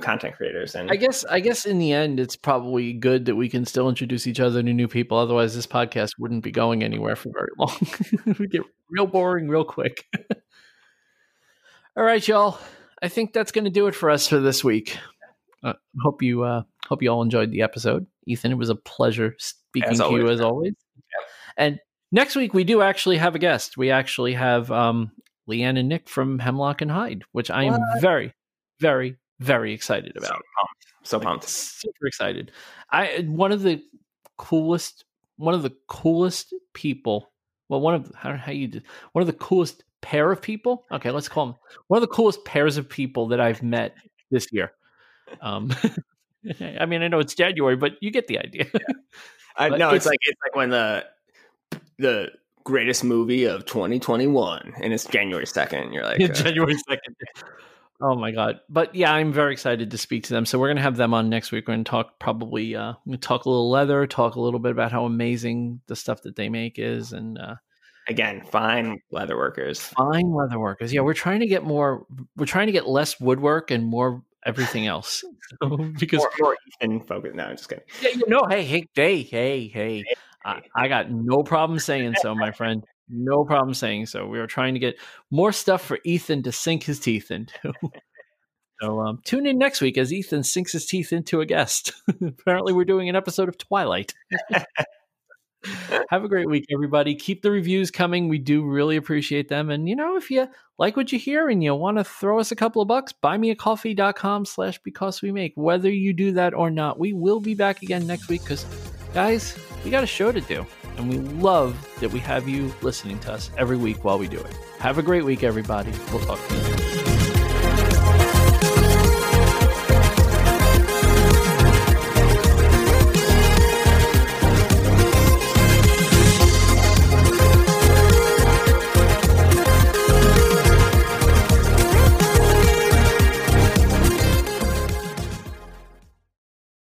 content creators. And I guess in the end, it's probably good that we can still introduce each other to new people. Otherwise, this podcast wouldn't be going anywhere for very long. It would get real boring real quick. All right, y'all. I think that's going to do it for us for this week. Hope you all enjoyed the episode. Ethan, it was a pleasure speaking to you as always. And next week we do actually have a guest. We actually have Leanne and Nick from Hemlock and Hyde, which I am very, very, very excited about. So pumped. Super excited. One of the coolest pair of people. Okay, let's call them one of the coolest pairs of people that I've met this year. I mean, I know it's January, but you get the idea. I know it's like when the greatest movie of 2021 and it's January 2nd. You're like January 2nd. Oh my God! But yeah, I'm very excited to speak to them. So we're gonna have them on next week. We're gonna talk talk a little leather, talk a little bit about how amazing the stuff that they make is, and Again, fine leatherworkers. Fine leatherworkers. Yeah, we're trying to get more. We're trying to get less woodwork and more everything else. So, because more Ethan focus. No, I'm just kidding. Yeah, you know, hey. I got no problem saying so, my friend. No problem saying so. We were trying to get more stuff for Ethan to sink his teeth into. So tune in next week as Ethan sinks his teeth into a guest. Apparently, we're doing an episode of Twilight. Have a great week, everybody. Keep the reviews coming. We do really appreciate them. And, you know, if you like what you hear and you want to throw us a couple of bucks, buymeacoffee.com/becausememake. Whether you do that or not, we will be back again next week because, guys, we got a show to do. And we love that we have you listening to us every week while we do it. Have a great week, everybody. We'll talk to you soon.